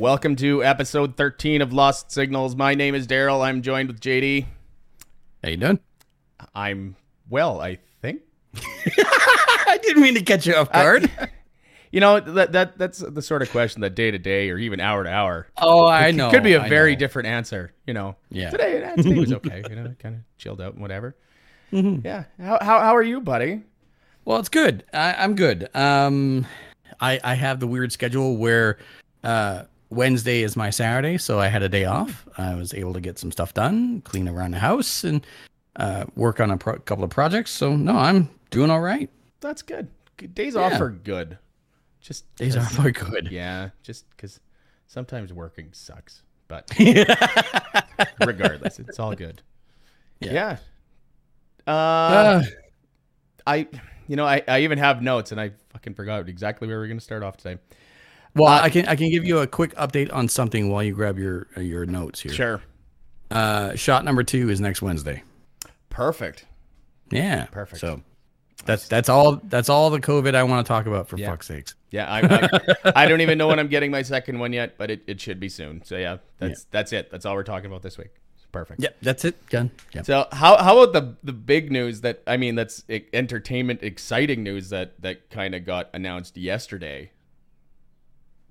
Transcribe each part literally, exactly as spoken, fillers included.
Welcome to episode thirteen of Lost Signals. My name is Daryl. I'm joined with J D. How you doing? I'm well, I think. I didn't mean to catch you off guard. I, you know, that that that's the sort of question that day to day or even hour to hour. Oh, I it, know. Could be a I very know. different answer, you know. Yeah. Today, nah, today was okay, you know, kind of chilled out and whatever. Mm-hmm. Yeah. How, how how are you, buddy? Well, it's good. I, I'm good. Um, I, I have the weird schedule where uh, Wednesday is my Saturday, so I had a day off. I was able to get some stuff done, clean around the house, and uh, work on a pro- couple of projects. So, no, I'm doing all right. That's good. Days yeah. off are good. Just Days off are good. Yeah, just because sometimes working sucks. But regardless, it's all good. Yeah. yeah. Uh, uh, I... You know, I, I even have notes, and I fucking forgot exactly where we were going to start off today. Well, uh, I can I can give you a quick update on something while you grab your uh, your notes here. Sure. Uh, shot number two is next Wednesday. Perfect. Yeah. Perfect. So that's that's all that's all the COVID I want to talk about, for yeah. fuck's sakes. Yeah. I, I I don't even know when I'm getting my second one yet, but it, it should be soon. So yeah, that's yeah. that's it. That's all we're talking about this week. Perfect. Yep, that's it. Done. Yep. So how how about the the big news that I mean that's entertainment exciting news that that kind of got announced yesterday.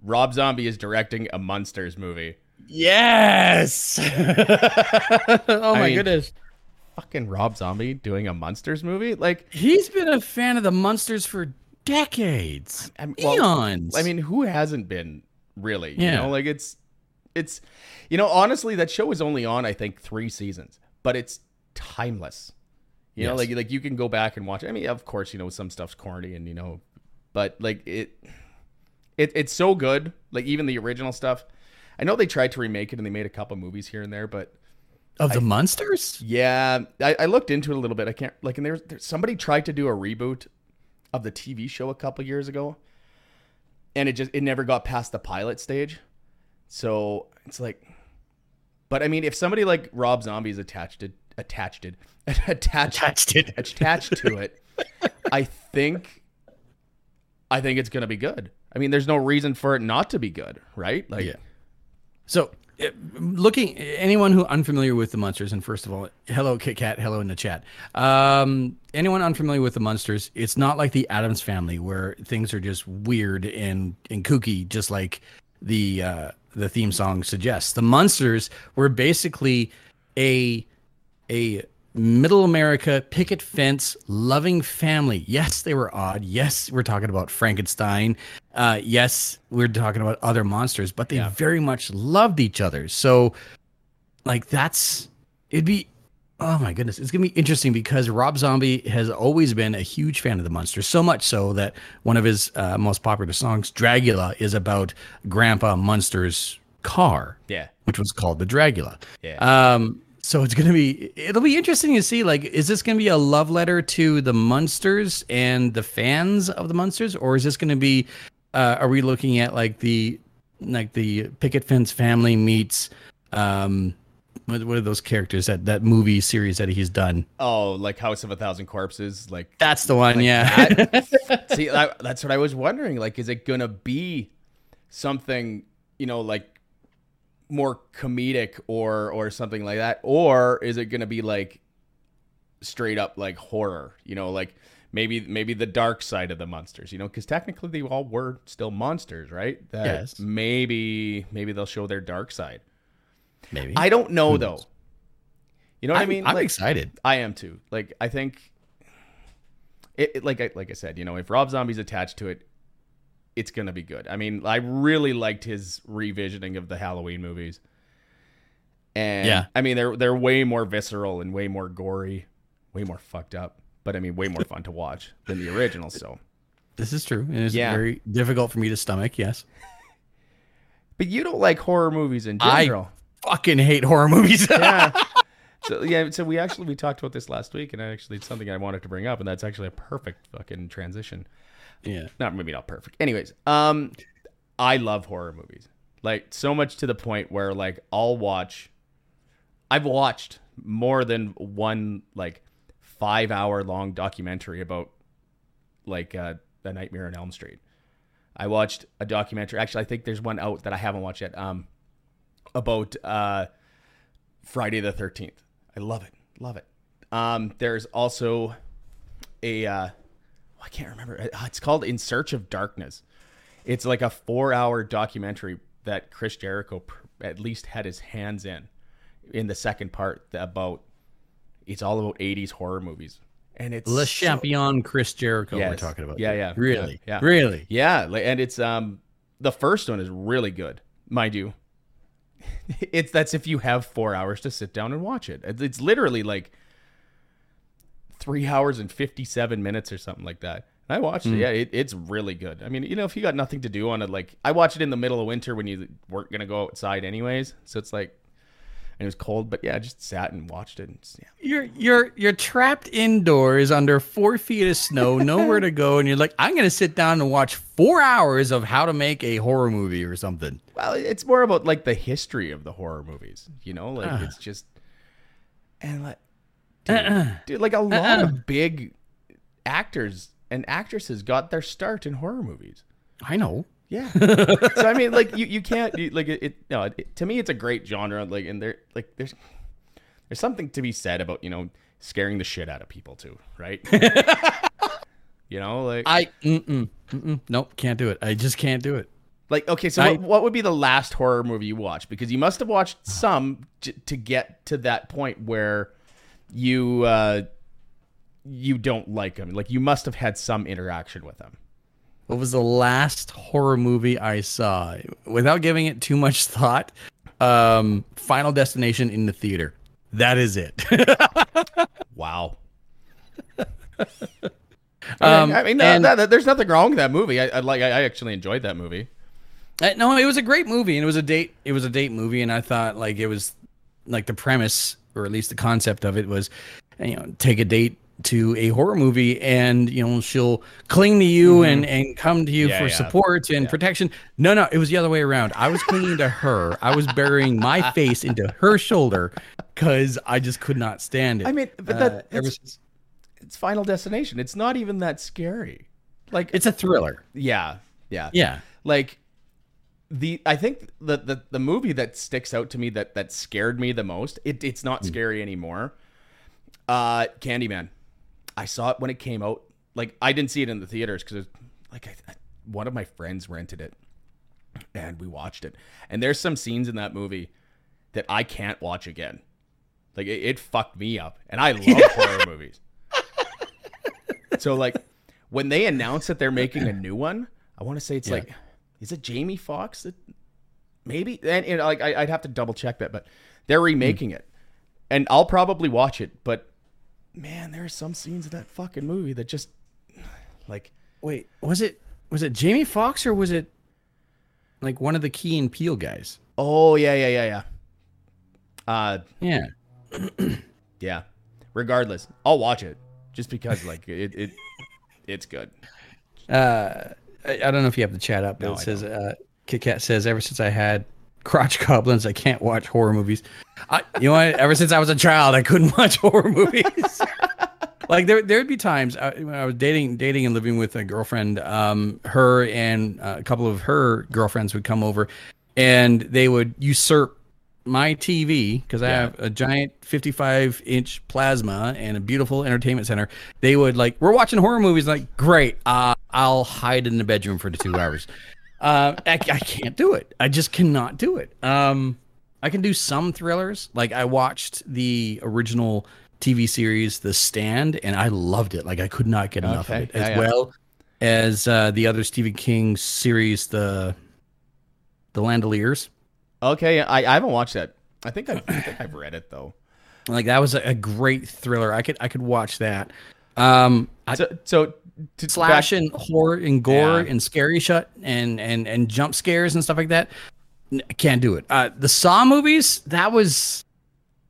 Rob Zombie is directing a Munsters movie. Yes. oh I my mean, goodness. Fucking Rob Zombie doing a Munsters movie? Like, he's been a fan of the Munsters for decades. I mean, well, eons. I mean, who hasn't been, really? Yeah. You know, like it's It's, you know, honestly, that show is only on, I think, three seasons, but it's timeless. You yes. know, like like you can go back and watch it. I mean, of course, you know, some stuff's corny and, you know, but like it, it, it's so good. Like even the original stuff. I know they tried to remake it and they made a couple movies here and there, but. Of the I, Munsters? Yeah. I, I looked into it a little bit. I can't like, and there's there, somebody tried to do a reboot of the T V show a couple years ago. And it just, it never got past the pilot stage. So it's like, but I mean, if somebody like Rob Zombie is attached to, attached to, attached, attached, it. attached to it, I think, I think it's going to be good. I mean, there's no reason for it not to be good, right? Like, yeah. So looking, anyone who unfamiliar with the Munsters, and first of all, hello, Kit Kat, hello in the chat. Um, anyone unfamiliar with the Munsters, it's not like the Addams Family where things are just weird and, and kooky, just like the, uh, the theme song suggests. The Munsters were basically a a middle America picket fence loving family. Yes, they were odd. Yes, we're talking about Frankenstein. Uh, yes, we're talking about other monsters, but they yeah. very much loved each other. So, like, that's it'd be. Oh my goodness, it's gonna be interesting because Rob Zombie has always been a huge fan of the Munsters, so much so that one of his uh, most popular songs, Dragula, is about Grandpa Munster's car, yeah, which was called the Dragula. Yeah. Um, so it's gonna be, it'll be interesting to see. Like, is this gonna be a love letter to the Munsters and the fans of the Munsters, or is this gonna be? Uh, are we looking at like the like the picket fence family meets? Um, What are those characters that that movie series that he's done? Oh, like House of a Thousand Corpses, like that's the one, like yeah. That. See, I, that's what I was wondering. Like, is it gonna be something, you know, like more comedic or or something like that, or is it gonna be like straight up like horror? You know, like maybe maybe the dark side of the Munsters. You know, because technically they all were still monsters, right? That yes. Maybe maybe they'll show their dark side. Maybe. I don't know though. You know what I'm, I mean? I'm like, excited. I am too. Like I think, it, it like I, like I said, you know, if Rob Zombie's attached to it, it's gonna be good. I mean, I really liked his revisioning of the Halloween movies, and yeah, I mean they're they're way more visceral and way more gory, way more fucked up, but I mean way more fun to watch than the original. So this is true. It is yeah. very difficult for me to stomach. Yes, but you don't like horror movies in general. I, Fucking hate horror movies. yeah. So yeah, so we actually we talked about this last week, and I actually it's something I wanted to bring up, and that's actually a perfect fucking transition. Yeah. Not maybe not perfect. Anyways, um I love horror movies. Like so much to the point where like I'll watch I've watched more than one like five hour long documentary about like uh The Nightmare on Elm Street. I watched a documentary. Actually, I think there's one out that I haven't watched yet um, about uh, Friday the thirteenth. I love it. Love it. Um, there's also a, uh, I can't remember. It's called In Search of Darkness. It's like a four hour documentary that Chris Jericho pr- at least had his hands in, in the second part about, it's all about eighties horror movies. And it's Le Champion so, Chris Jericho yes. we're talking about. Yeah, yeah. Really? Yeah. Really? Yeah. And it's um the first one is really good, mind you. It's that's if you have four hours to sit down and watch it. It's literally like three hours and fifty-seven minutes or something like that. And I watched mm. it. Yeah, it, it's really good. I mean, you know, if you got nothing to do on it, like I watched it in the middle of winter when you weren't gonna go outside anyways. So it's like, and it was cold, but yeah, I just sat and watched it. And just, yeah. You're you're you're trapped indoors under four feet of snow, nowhere to go, and you're like, I'm gonna sit down and watch four hours of how to make a horror movie or something. Well, it's more about like the history of the horror movies, you know, like uh. it's just and like, dude, uh-uh. dude like a lot uh-uh. of big actors and actresses got their start in horror movies. I know. Yeah. So I mean, like you, you can't you, like it, it. No, it, to me, it's a great genre. Like, and there, like, there's, there's something to be said about, you know, scaring the shit out of people too, right? You know, like I, mm-mm, mm-mm, nope, can't do it. I just can't do it. Like, okay, so I, what, what would be the last horror movie you watched? Because you must have watched some to, to get to that point where you, uh, you don't like them. Like, you must have had some interaction with them. What was the last horror movie I saw? Without giving it too much thought, um, Final Destination in the theater. That is it. Wow. um, I mean, no, and, no, no, there's nothing wrong with that movie. I, I like. I actually enjoyed that movie. Uh, no, it was a great movie, and it was a date. It was a date movie, and I thought like it was like the premise, or at least the concept of it, was, you know, take a date to a horror movie, and you know she'll cling to you mm-hmm. and and come to you yeah, for yeah. support and yeah. protection. No, no, it was the other way around. I was clinging to her. I was burying my face into her shoulder because I just could not stand it. I mean, but that uh, ever since it's Final Destination. It's not even that scary. Like it's a thriller. Yeah, yeah, yeah. Like the I think the the the movie that sticks out to me that that scared me the most. It it's not mm. scary anymore. Uh, Candyman. I saw it when it came out. Like I didn't see it in the theaters because like I, I, one of my friends rented it and we watched it. And there's some scenes in that movie that I can't watch again. Like it, it fucked me up. And I love horror movies. So like when they announced that they're making a new one, I want to say it's yeah. like, is it Jamie Foxx? That maybe. And, and like I, I'd have to double check that, but they're remaking mm. it, and I'll probably watch it, but. Man, there are some scenes in that fucking movie that just, like, wait, was it was it Jamie Foxx or was it like one of the Key and Peele guys? Oh yeah, yeah, yeah, yeah. Uh, yeah, yeah. Regardless, I'll watch it just because like it it it's good. Uh, I, I don't know if you have the chat up, but no, it I says don't. uh, Kit Kat says ever since I had crotch goblins, I can't watch horror movies. I, you know what? Ever since I was a child, I couldn't watch horror movies. Like there, there'd be times I, when I was dating, dating and living with a girlfriend. Um, her and uh, a couple of her girlfriends would come over, and they would usurp my T V because yeah. I have a giant fifty-five inch plasma and a beautiful entertainment center. They would like, we're watching horror movies. Like, great. Uh, I'll hide in the bedroom for the two hours. Uh, I, I can't do it. I just cannot do it. Um, I can do some thrillers. Like I watched the original T V series, The Stand, and I loved it. Like I could not get enough okay. of it as yeah, yeah. well as uh, the other Stephen King series, the the Landoliers. Okay. I, I haven't watched that. I think, I, I think I've read it though. Like that was a, a great thriller. I could, I could watch that. Um, so, I, so to slash back, and horror and gore yeah. and scary shut and, and, and jump scares and stuff like that. I can't do it. Uh, the Saw movies, that was...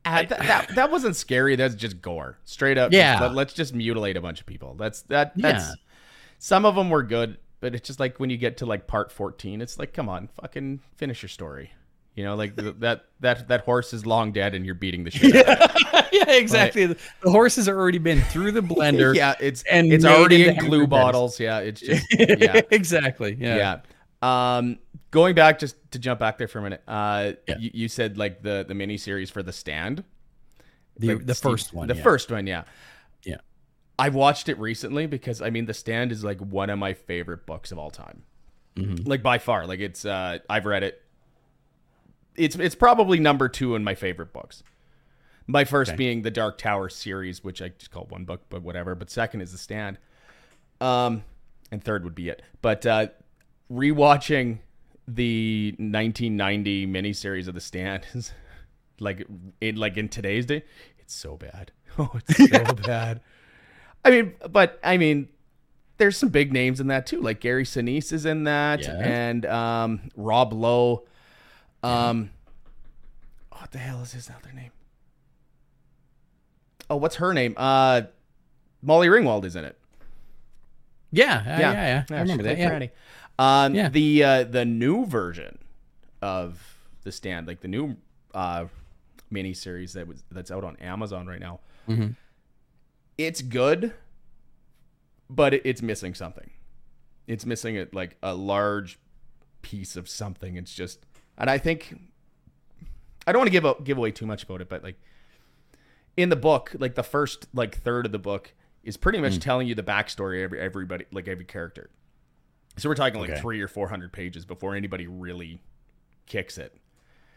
Uh, th- that that wasn't scary. That's just gore. Straight up. Yeah. Just, let's just mutilate a bunch of people. That's that. That's, yeah. Some of them were good, but it's just like when you get to like part fourteen, it's like, come on, fucking finish your story. You know, like the, that that that horse is long dead, and you're beating the shit. Yeah, out of it. Yeah, exactly. Right. The horse has already been through the blender. Yeah, it's and it's already in glue bottles. Yeah, it's just yeah, exactly. Yeah. yeah. Um, going back just to jump back there for a minute. Uh, yeah. you, you said like the the miniseries for The Stand, the like the Steve, first one, the yeah. first one. Yeah, yeah. I've watched it recently because I mean, The Stand is like one of my favorite books of all time, mm-hmm. like by far. Like it's uh, I've read it. It's it's probably number two in my favorite books. My first okay. being the Dark Tower series, which I just call one book, but whatever. But second is The Stand. Um, and third would be it. But uh, rewatching the nineteen ninety miniseries of The Stand is like in, like in today's day, it's so bad. Oh, it's so bad. I mean, but I mean, there's some big names in that too. Like Gary Sinise is in that, yeah. and um, Rob Lowe. Um, what the hell is his other name? Oh, what's her name? Uh, Molly Ringwald is in it. Yeah, uh, yeah, yeah, yeah. yeah. I remember that. Yeah. Um, yeah. the uh, the new version of The Stand, like the new uh miniseries that was that's out on Amazon right now. Mm-hmm. It's good, but it, it's missing something. It's missing it like a large piece of something. It's just. And I think I don't want to give up, give away too much about it, but like in the book, like the first like third of the book is pretty much mm. telling you the backstory of every everybody, like every character. So we're talking like okay. three or four hundred pages before anybody really kicks it.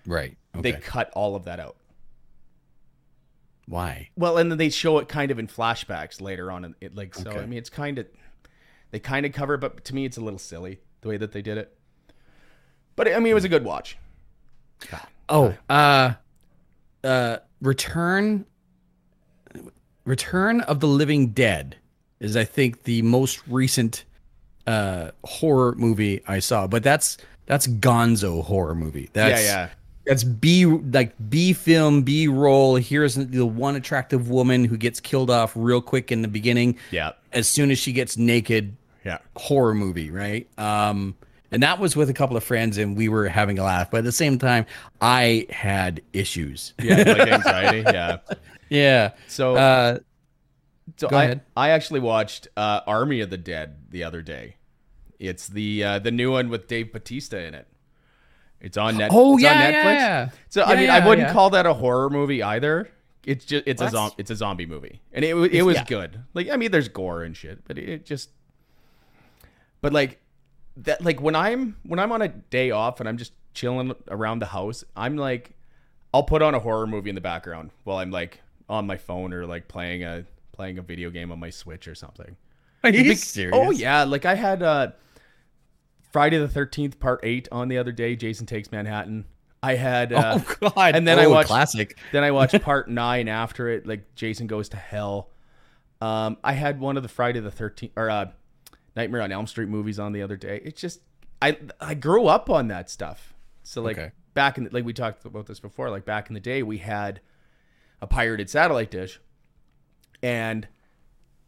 Right. Okay. They cut all of that out. Why? Well, and then they show it kind of in flashbacks later on, and it like so. Okay. I mean, it's kind of they kind of cover, it, but to me, it's a little silly the way that they did it. But I mean, it was a good watch. God. Oh, uh, uh, Return, Return of the Living Dead is, I think, the most recent uh, horror movie I saw. But that's that's Gonzo horror movie. That's, yeah, yeah. That's B like B film, B roll. Here's the one attractive woman who gets killed off real quick in the beginning. Yeah. As soon as she gets naked. Yeah. Horror movie, right? Um. And that was with a couple of friends, and we were having a laugh. But at the same time, I had issues. Yeah, like anxiety. Yeah, yeah. So, uh, so I ahead. I actually watched uh, Army of the Dead the other day. It's the uh, the new one with Dave Bautista in it. It's on Netflix. Oh it's yeah, on Netflix. yeah, yeah. So yeah, I mean, yeah, I wouldn't yeah. call that a horror movie either. It's just it's what? a zom- it's a zombie movie, and it it was yeah. good. Like I mean, there's gore and shit, but it just but like. That like when I'm when I'm on a day off and I'm just chilling around the house, I'm like, I'll put on a horror movie in the background while I'm like on my phone or like playing a playing a video game on my Switch or something. Are you like, serious? Oh yeah, like I had uh, Friday the thirteenth Part Eight on the other day. Jason Takes Manhattan. I had uh, oh god, and then oh, I watched classic. Then I watched Part Nine after it, like Jason Goes to Hell. Um, I had one of the Friday the thirteenth or. Uh, Nightmare on Elm Street movies on the other day. It's just I I grew up on that stuff. So like okay. back in the, like we talked about this before. Like back in the day, we had a pirated satellite dish, and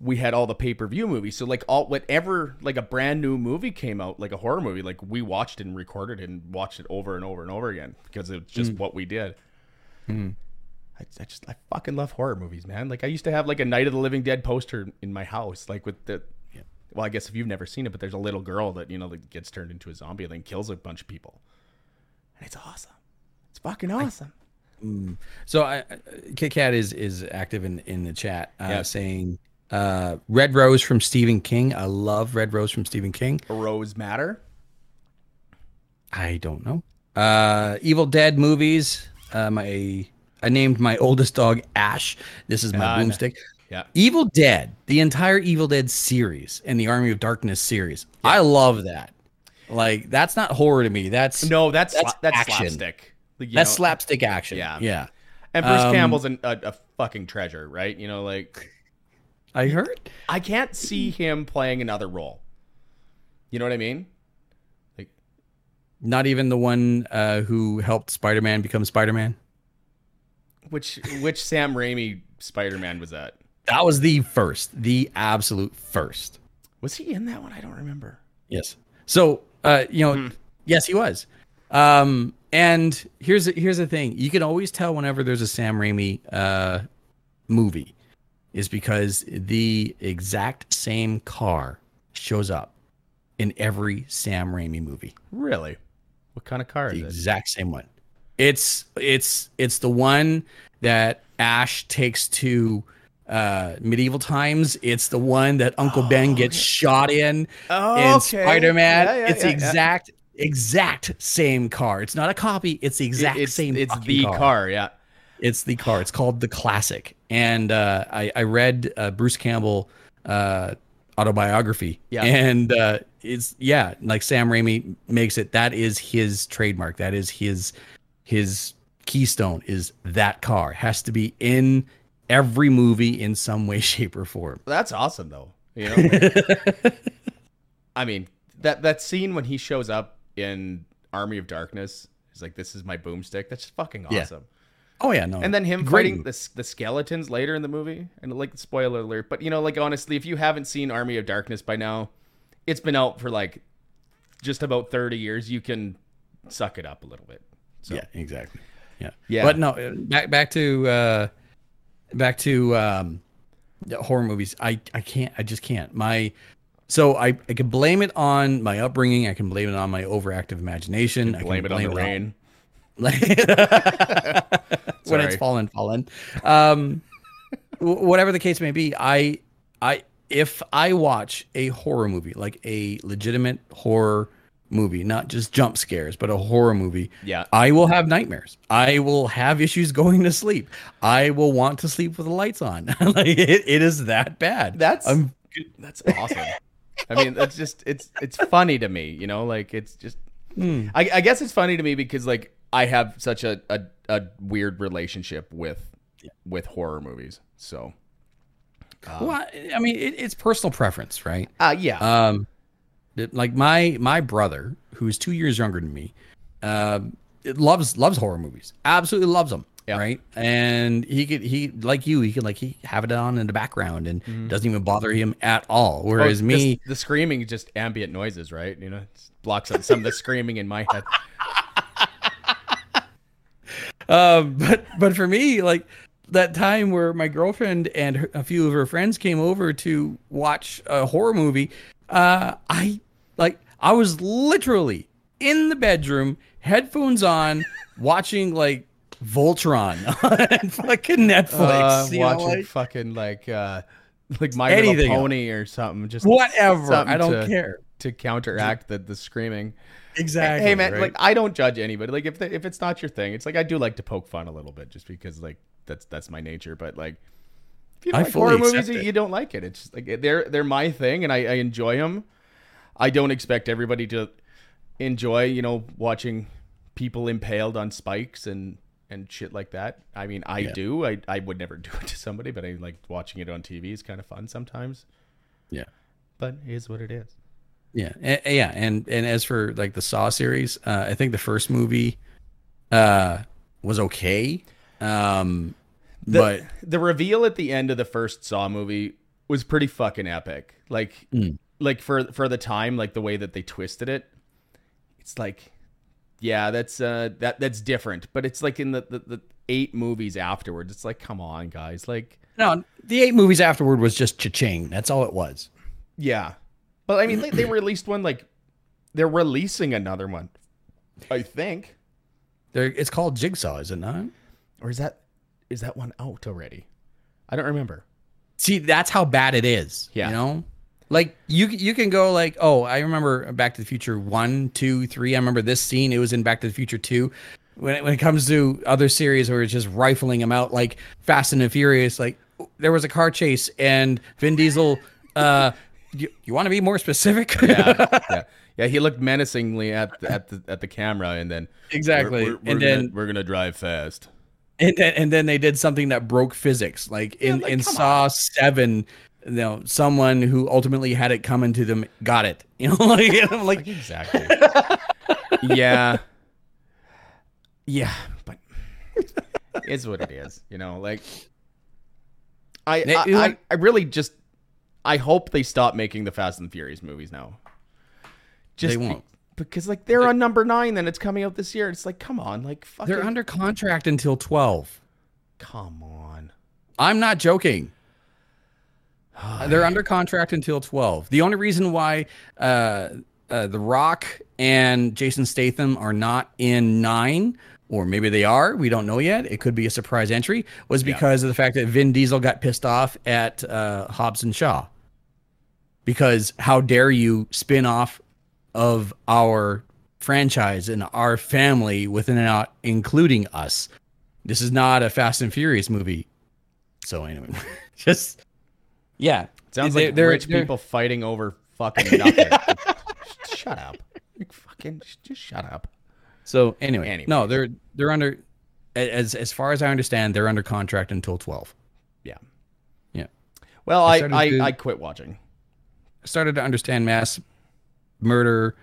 we had all the pay per view movies. So like all whatever like a brand new movie came out, like a horror movie, like we watched it and recorded it and watched it over and over and over again because it's just mm. what we did. Mm. I, I just I fucking love horror movies, man. Like I used to have like a Night of the Living Dead poster in my house, like with the. Well, I guess if you've never seen it, but there's a little girl that, you know, that gets turned into a zombie and then kills a bunch of people. And it's awesome. It's fucking awesome. I, mm. So I, Kit Kat is, is active in, in the chat uh, yeah. saying uh, Red Rose from Stephen King. I love Red Rose from Stephen King. A rose matter? I don't know. Uh, Evil Dead movies. Uh, my I named my oldest dog Ash. This is my uh, boomstick. No. Yeah. Evil Dead, the entire Evil Dead series and the Army of Darkness series. Yeah. I love that. Like that's not horror to me. That's no, that's that's, sla- that's slapstick. Like, that's know, slapstick action. Yeah, yeah. And Bruce um, Campbell's an, a, a fucking treasure, right? You know, like I heard. I can't see him playing another role. You know what I mean? Like, not even the one uh, who helped Spider-Man become Spider-Man. Which which Sam Raimi Spider-Man was that? That was the first, the absolute first. Was he in that one? I don't remember. Yes. So, uh, you know, mm. yes, he was. Um, And here's here's the thing. You can always tell whenever there's a Sam Raimi uh, movie is because the exact same car shows up in every Sam Raimi movie. Really? What kind of car is it? The exact same one. It's it's it's the one that Ash takes to uh, medieval times. It's the one that Uncle oh, Ben gets okay. shot in oh, in okay. Spider-Man. Yeah, yeah, it's yeah, the exact yeah. exact same car. It's not a copy. It's the exact it, it's, same. It's the car. car. Yeah, it's the car. It's called the Classic. And uh, I I read uh, Bruce Campbell uh, autobiography. Yeah, and uh, it's yeah like Sam Raimi makes it. That is his trademark. That is his. His keystone is that car. Has to be in every movie in some way, shape, or form. That's awesome, though. You know, like, I mean, that that scene when he shows up in Army of Darkness, he's like, "This is my boomstick." That's just fucking awesome. Yeah. Oh yeah, no. And then him fighting the the skeletons later in the movie, and like spoiler alert, but you know, like honestly, if you haven't seen Army of Darkness by now, it's been out for like just about thirty years. You can suck it up a little bit. So. Yeah, exactly. Yeah, yeah. But no, back back to uh, back to um, horror movies. I, I can't. I just can't. My so I, I can blame it on my upbringing. I can blame it on my overactive imagination. Can blame I can blame it on the it rain. On, like, when it's fallen, fallen. Um, whatever the case may be, I I if I watch a horror movie, like a legitimate horror movie, not just jump scares, but a horror movie, yeah, I will have nightmares. I will have issues going to sleep. I will want to sleep with the lights on. Like it, it is that bad. That's I'm... that's awesome. I mean, that's just it's it's funny to me, you know, like it's just mm. I, I guess it's funny to me because like I have such a a, a weird relationship with yeah. with horror movies. So um, well, I mean, it, it's personal preference, right? Uh yeah. Um. Like my my brother, who is two years younger than me, uh, loves loves horror movies. Absolutely loves them, yeah. right? And he could he like you, he could like he have it on in the background and mm. doesn't even bother him at all. Whereas oh, me, the screaming is just ambient noises, right? You know, it blocks out some of the screaming in my head. um, but but for me, like that time where my girlfriend and her, a few of her friends came over to watch a horror movie. Uh, I like I was literally in the bedroom, headphones on, watching like Voltron on fucking Netflix. Uh, you watching know, like, fucking like uh, like My Little Pony or something. Just whatever. Something I don't to, care to counteract the, the screaming. Exactly. Hey man, right? Like I don't judge anybody. Like if the, if it's not your thing, it's like I do like to poke fun a little bit just because like that's that's my nature. But like. You don't I like horror movies, it. You don't like it. It's just like they're they're my thing, and I, I enjoy them. I don't expect everybody to enjoy, you know, watching people impaled on spikes and, and shit like that. I mean, I yeah. do. I I would never do it to somebody, but I like watching it on T V. It's kind of fun sometimes. Yeah, but it is what it is. Yeah, and, yeah, and and as for like the Saw series, uh, I think the first movie uh, was okay. Um, The, but the reveal at the end of the first Saw movie was pretty fucking epic. Like, mm. like for, for the time, like the way that they twisted it, it's like, yeah, that's, uh, that that's different, but it's like in the, the, the eight movies afterwards, it's like, come on guys. Like, no, the eight movies afterward was just cha-ching. That's all it was. Yeah. But I mean, they, they released one, like they're releasing another one, I think. They're, it's called Jigsaw, is it not? Or is that, Is that one out already? I don't remember. See, that's how bad it is. Yeah. You know, like you you can go like, oh, I remember Back to the Future one, two, three. I remember this scene. It was in Back to the Future two. When it, when it comes to other series where it's just rifling them out, like Fast and the Furious, like there was a car chase and Vin Diesel. Uh, you, you want to be more specific? yeah, yeah, yeah. He looked menacingly at the, at the at the camera, and then exactly, we're, we're, we're and gonna, then we're gonna drive fast. And then, and then they did something that broke physics. Like in, yeah, like, in Saw on. seven, you know, someone who ultimately had it coming to them got it. You know, like, like exactly. yeah, yeah, but it's what it is. You know, like I, it, I, I, I really just, I hope they stop making the Fast and the Furious movies now. Just they won't. because like they're on number nine, then it's coming out this year. It's like, come on, like fuck they're it. Under contract until twelve. Come on, I'm not joking. They're under contract until twelve. The only reason why uh, uh, The Rock and Jason Statham are not in nine, or maybe they are, we don't know yet, it could be a surprise entry, was because yeah. of the fact that Vin Diesel got pissed off at uh, Hobbs and Shaw. Because how dare you spin off of our franchise and our family within and out, including us. This is not a Fast and Furious movie. So anyway, just... Yeah. It sounds they, like they're, rich they're, people fighting over fucking nothing. Shut up. Like, fucking just shut up. So anyway, anyway, no, they're they're under as as far as I understand, they're under contract until twelve. Yeah. Yeah. Well, I I, to, I quit watching. I started to understand mass murder.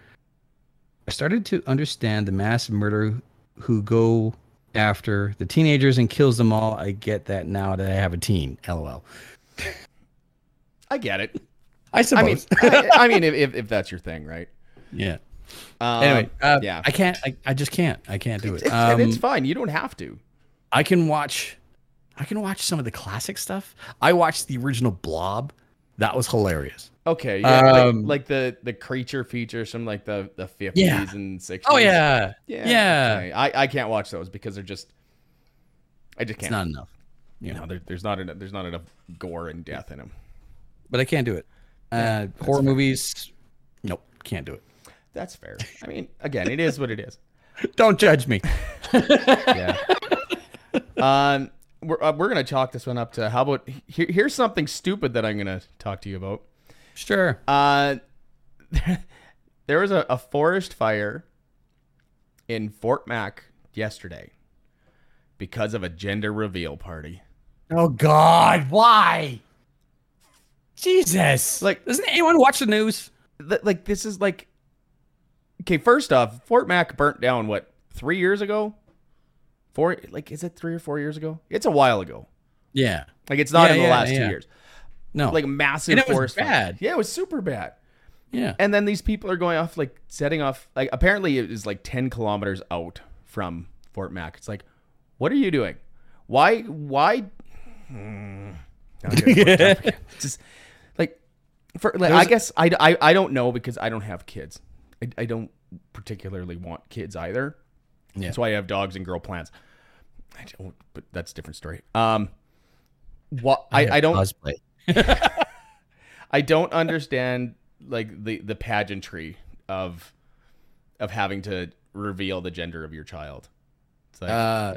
I started to understand the mass murder who go after the teenagers and kills them all. I get that now that I have a teen. LOL. I get it. I suppose. I mean, I, I mean if, if that's your thing, right? Yeah. Um, anyway, uh, yeah. I can't. I, I just can't. I can't do it. It's, um, it's fine. You don't have to. I can watch. I can watch some of the classic stuff. I watched the original Blob. That was hilarious. Okay. Yeah. Um, like, like the the creature features from like the the fifties yeah. and sixties. Oh yeah. Yeah. yeah. Okay. I I can't watch those because they're just. I just can't. It's not enough. You know, no, there, there's not enough. There's not enough gore and death in them. But I can't do it. Uh, horror fair. movies, nope, can't do it. That's fair. I mean, again, it is what it is. Don't judge me. yeah. Um, we're uh, we're gonna chalk this one up to how about here, here's something stupid that I'm gonna talk to you about. Sure. Uh, there was a, a forest fire in Fort Mac yesterday because of a gender reveal party. Oh God, why? Jesus. Like, doesn't anyone watch the news? Th- like, this is like... Okay, first off, Fort Mac burnt down, what, three years ago? Four? Like, is it three or four years ago? It's a while ago. Yeah. Like, it's not yeah, in the yeah, last yeah. two years. No. Like, massive forest. And it forest was bad. Fire. Yeah, it was super bad. Yeah. And then these people are going off, like, setting off... Like, apparently it is, like, ten kilometers out from Fort Mac. It's like, what are you doing? Why... Why... Hmm. Just... For, like, I guess I, I, I don't know because I don't have kids. I, I don't particularly want kids either. Yeah. That's why I have dogs and girl plants. I don't, but that's a different story. Um, what I, I, I don't I don't understand like the, the pageantry of of having to reveal the gender of your child. It's like, uh,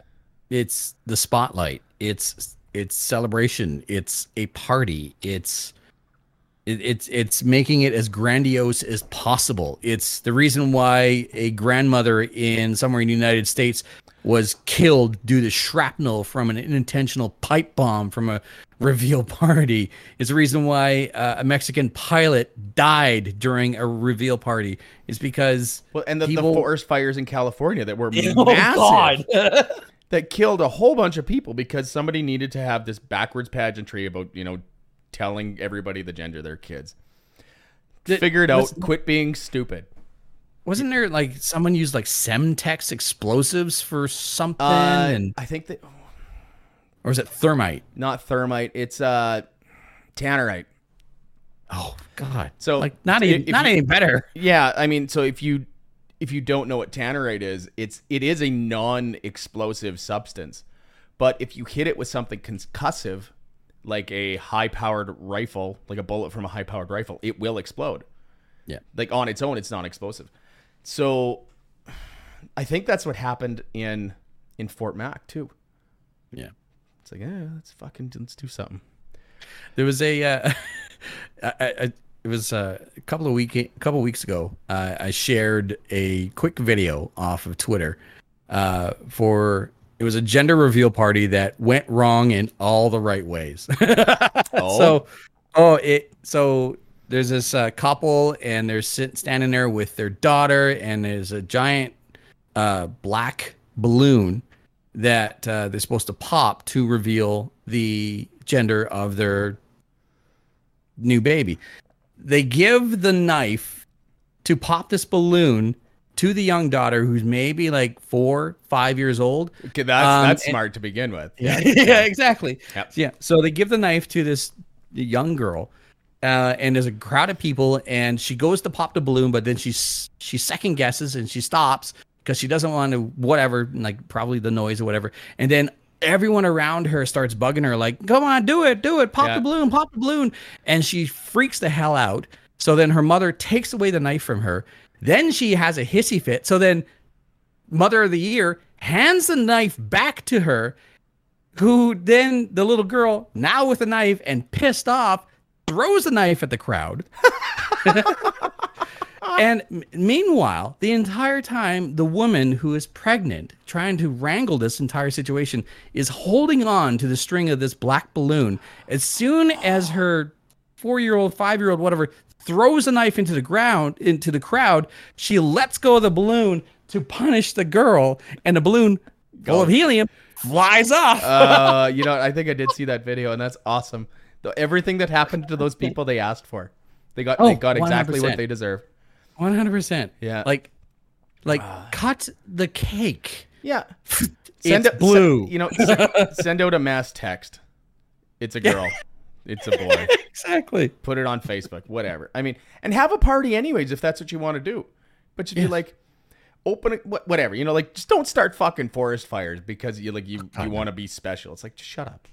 it's the spotlight. It's it's celebration. It's a party. It's It, it's it's making it as grandiose as possible. It's the reason why a grandmother in somewhere in the United States was killed due to shrapnel from an unintentional pipe bomb from a reveal party. It's the reason why uh, a Mexican pilot died during a reveal party. It's because well, and the, people, the forest fires in California that were oh massive God. that killed a whole bunch of people because somebody needed to have this backwards pageantry about, you know, telling everybody the gender of their kids. Figure it out. Quit being stupid. Wasn't there like someone used like Semtex explosives for something? Uh, and I think that, or is it thermite? Not thermite. It's uh, Tannerite. Oh God! So like not even not any better. Yeah, I mean, so if you if you don't know what Tannerite is, it's it is a non-explosive substance, but if you hit it with something concussive, like a high-powered rifle, like a bullet from a high-powered rifle, it will explode. Yeah. Like, on its own, it's non-explosive. So, I think that's what happened in in Fort Mac, too. Yeah. It's like, eh, let's fucking, let's do something. There was a, uh, I, I, it was a couple of week, a couple of weeks ago, uh, I shared a quick video off of Twitter uh, for... It was a gender reveal party that went wrong in all the right ways. oh. So, oh, it so there's this uh, couple and they're sitting standing there with their daughter, and there's a giant uh, black balloon that uh, they're supposed to pop to reveal the gender of their new baby. They give the knife to pop this balloon to the young daughter who's maybe like four, five years old. Okay, that's um, that's and, smart to begin with. Yeah, yeah exactly. Yep. Yeah. So they give the knife to this young girl, uh, and there's a crowd of people, and she goes to pop the balloon, but then she she second guesses and she stops because she doesn't want to whatever, like probably the noise or whatever, and then everyone around her starts bugging her like, come on, do it, do it, pop yeah. the balloon, pop the balloon, and she freaks the hell out. So then her mother takes away the knife from her. Then she has a hissy fit. So then Mother of the Year hands the knife back to her, who then the little girl, now with a knife and pissed off, throws the knife at the crowd. And meanwhile, the entire time, the woman who is pregnant, trying to wrangle this entire situation, is holding on to the string of this black balloon. As soon as her four-year-old, five-year-old, whatever, throws the knife into the ground, into the crowd, she lets go of the balloon to punish the girl, and the balloon full of helium flies off. uh, you know, I think I did see that video, and that's awesome. Everything that happened to those people, they asked for. They got, oh, they got exactly one hundred percent what they deserved. one hundred percent Yeah. Like, like uh, cut the cake. Yeah. Send it's a, blue. Send, you know, send out a mass text. It's a girl. It's a boy. Exactly. Put it on Facebook, whatever. I mean, and have a party anyways if that's what you want to do. But you yeah. do like open it, whatever. You know, like just don't start fucking forest fires because you like you, you want to be special. It's like just shut up.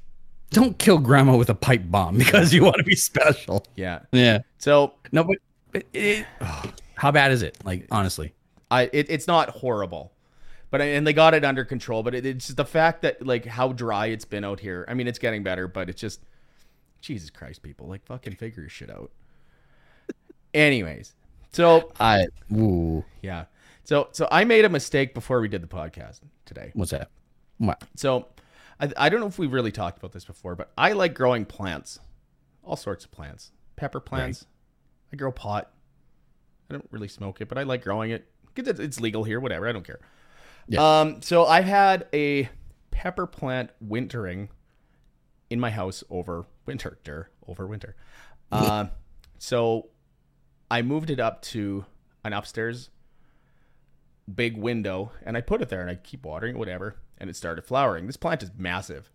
Don't kill grandma with a pipe bomb because you want to be special. Yeah. Yeah. So no, but it, it, oh, how bad is it? Like honestly, I it, it's not horrible. But and they got it under control. But it, it's just the fact that like how dry it's been out here. I mean, it's getting better, but it's just. Jesus Christ, people, like fucking figure your shit out. Anyways, so I, ooh. yeah. So, so I made a mistake before we did the podcast today. What's that? What? So I, I don't know if we really talked about this before, but I like growing plants, all sorts of plants, pepper plants. Right. I grow pot. I don't really smoke it, but I like growing it. It's legal here, whatever. I don't care. Yeah. Um, so I had a pepper plant wintering in my house over winter, der, over winter. Uh, so I moved it up to an upstairs big window and I put it there and I keep watering, whatever. And it started flowering. This plant is massive.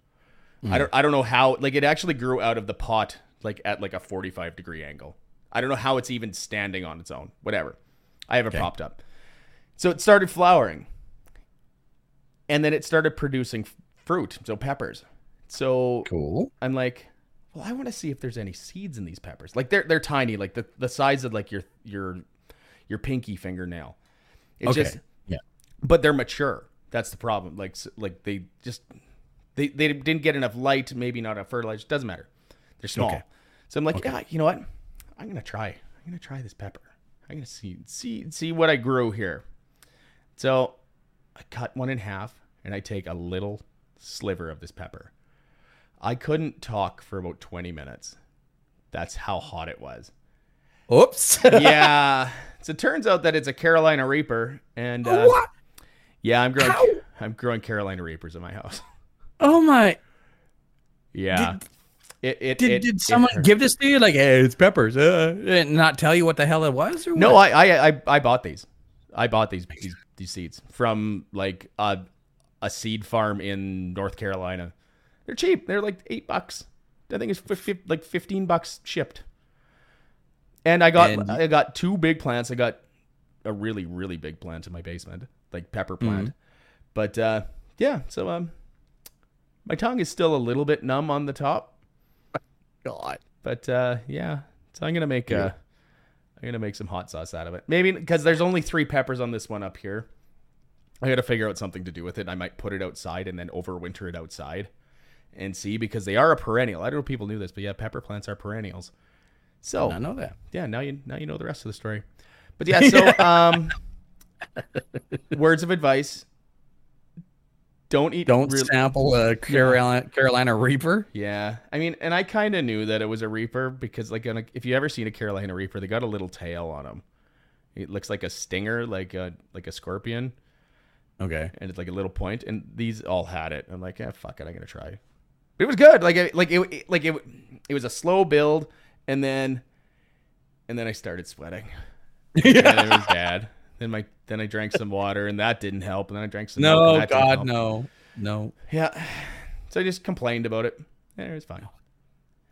Mm. I don't, I don't know how, like it actually grew out of the pot, like at like a forty-five degree angle. I don't know how it's even standing on its own, whatever. I have it okay. propped up. So it started flowering and then it started producing f- fruit. So peppers. So cool. I'm like, well, I want to see if there's any seeds in these peppers. Like they're they're tiny, like the, the size of like your your your pinky fingernail. It's okay. just yeah. But they're mature. That's the problem. Like like they just they, they didn't get enough light, maybe not enough fertilizer. Doesn't matter. They're small. Okay. So I'm like, okay. yeah, you know what? I'm gonna try. I'm gonna try this pepper. I'm gonna see see see what I grew here. So I cut one in half and I take a little sliver of this pepper. I couldn't talk for about twenty minutes. That's how hot it was. Oops. yeah. So it turns out that it's a Carolina Reaper, and uh, what? yeah, I'm growing. How? I'm growing Carolina Reapers in my house. Oh my. Yeah. Did, it, it, did, it, did someone it give this to you? Like, hey, it's peppers. Uh, and not tell you what the hell it was? Or no, what? I, I, I bought these. I bought these these, these seeds from like a, a seed farm in North Carolina. They're cheap. They're like eight bucks. I think it's fifty, like fifteen bucks shipped. And I got and I got two big plants. I got a really really big plant in my basement, like pepper plant. Mm-hmm. But uh, yeah, so um, my tongue is still a little bit numb on the top. God. But uh, yeah, so I'm gonna make yeah. uh, I'm gonna make some hot sauce out of it. Maybe because there's only three peppers on this one up here. I got to figure out something to do with it. I might put it outside and then overwinter it outside. And see, because they are a perennial. I don't know if people knew this, but yeah, pepper plants are perennials. So I know that. Yeah, now you now you know the rest of the story. But yeah, so um, words of advice: don't eat. Don't really, sample a Carolina Carolina Reaper. Yeah, I mean, and I kind of knew that it was a Reaper because, like, on a, if you ever seen a Carolina Reaper, they got a little tail on them. It looks like a stinger, like a like a scorpion. Okay, and it's like a little point, and these all had it. I'm like, yeah, fuck it, I'm gonna try. But it was good. Like, it, like it, like it, it was a slow build, and then, and then I started sweating. Yeah, it was bad. Then my then I drank some water, and that didn't help. And then I drank some. No, milk, and that God, didn't help. no, no. Yeah. So I just complained about it. Yeah, it was fine.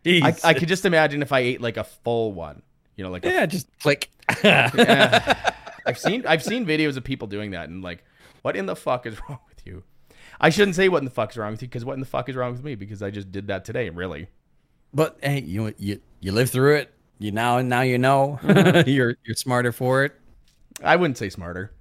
I, I could just imagine if I ate like a full one, you know, like yeah, a, just click. Yeah. I've seen I've seen videos of people doing that, and like, what in the fuck is wrong with you? I shouldn't say what in the fuck is wrong with you, because what in the fuck is wrong with me? Because I just did that today, really. But hey, you you you live through it. You now now you know. Mm-hmm. you're you're smarter for it. I wouldn't say smarter.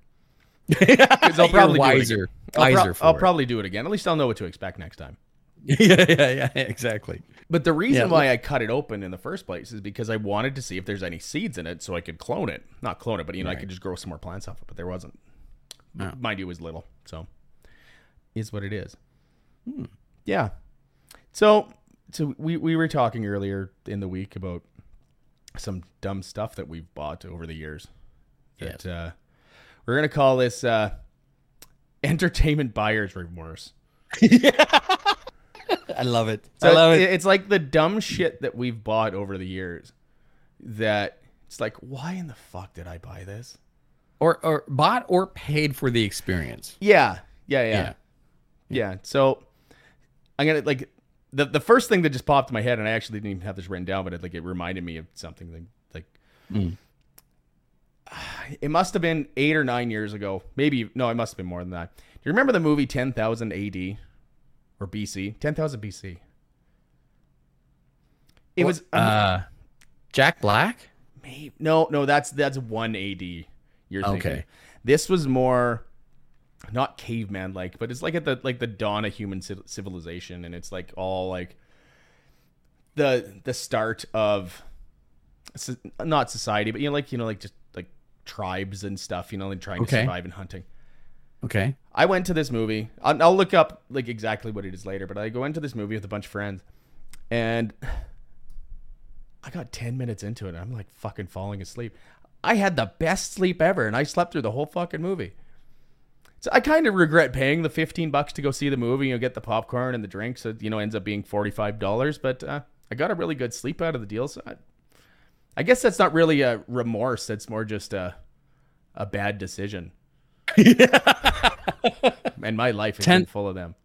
Because I'll probably you're wiser. Do it again. I'll, pro- I'll probably do it again. At least I'll know what to expect next time. yeah, yeah, yeah, exactly. But the reason yeah. why I cut it open in the first place is because I wanted to see if there's any seeds in it so I could clone it. Not clone it, but you know, right. I could just grow some more plants off it, but there wasn't. Oh. Mind you, it was little, so is what it is. Hmm. Yeah. So so we, we were talking earlier in the week about some dumb stuff that we've bought over the years. That, yes. uh, we're going to call this uh, entertainment buyer's remorse. yeah. I love it. So I love it. It's like the dumb shit that we've bought over the years that it's like, why in the fuck did I buy this? Or or bought or paid for the experience. Yeah. Yeah. Yeah. Yeah. yeah. So I'm going to like the, the first thing that just popped in my head, and I actually didn't even have this written down, but it, like, it reminded me of something like, like mm. it must have been eight or nine years ago. Maybe. No, it must have been more than that. Do you remember the movie ten thousand A D? Or B C, ten thousand B C. It what, was um, uh, Jack Black. Maybe no, no. That's that's one A D. You're thinking. Okay. This was more not caveman like, but it's like at the like the dawn of human civilization, and it's like all like the the start of not society, but you know, like you know, like just like tribes and stuff. You know, and trying okay. to survive and hunting. Okay. I went to this movie. I'll, I'll look up like exactly what it is later, but I go into this movie with a bunch of friends, and I got ten minutes into it, and I'm like fucking falling asleep. I had the best sleep ever, and I slept through the whole fucking movie. So I kind of regret paying the fifteen bucks to go see the movie, you know, get the popcorn and the drinks. So, you know, ends up being forty-five dollars, but uh, I got a really good sleep out of the deal. So I, I guess that's not really a remorse. That's more just a a bad decision. And my life is ten, full of them.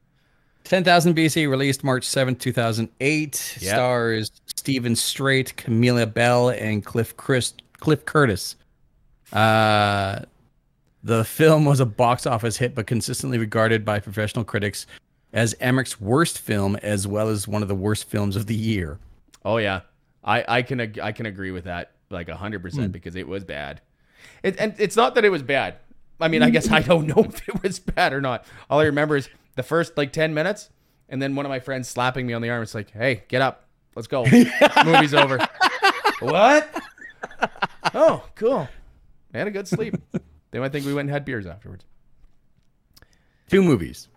ten thousand B C, released March seventh, two thousand eight. Yep. Stars Stephen Strait, Camila Bell, and Cliff Chris, Cliff Curtis. Uh, the film was a box office hit, but consistently regarded by professional critics as Emmerich's worst film, as well as one of the worst films of the year. Oh yeah, I, I can ag- I can agree with that like a hundred percent because it was bad. It, and it's not that it was bad. I mean, I guess I don't know if it was bad or not. All I remember is the first like ten minutes, and then one of my friends slapping me on the arm. It's like, "Hey, get up, let's go. Movie's over." What? Oh, cool. I had a good sleep. They might think we went and had beers afterwards. Two movies: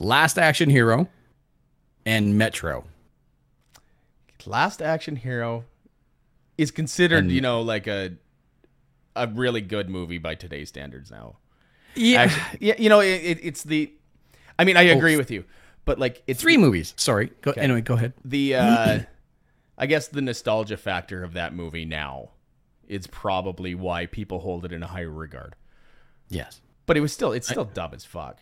Last Action Hero and Metro. Last Action Hero is considered, and- you know, like a. a really good movie by today's standards now. Yeah. Actually, yeah you know, it, it, it's the, I mean, I agree oh, with you, but like it's three movies. Sorry. Go, okay. Anyway, go ahead. The, uh, I guess the nostalgia factor of that movie now is probably why people hold it in a higher regard. Yes. But it was still, it's still I, dumb as fuck.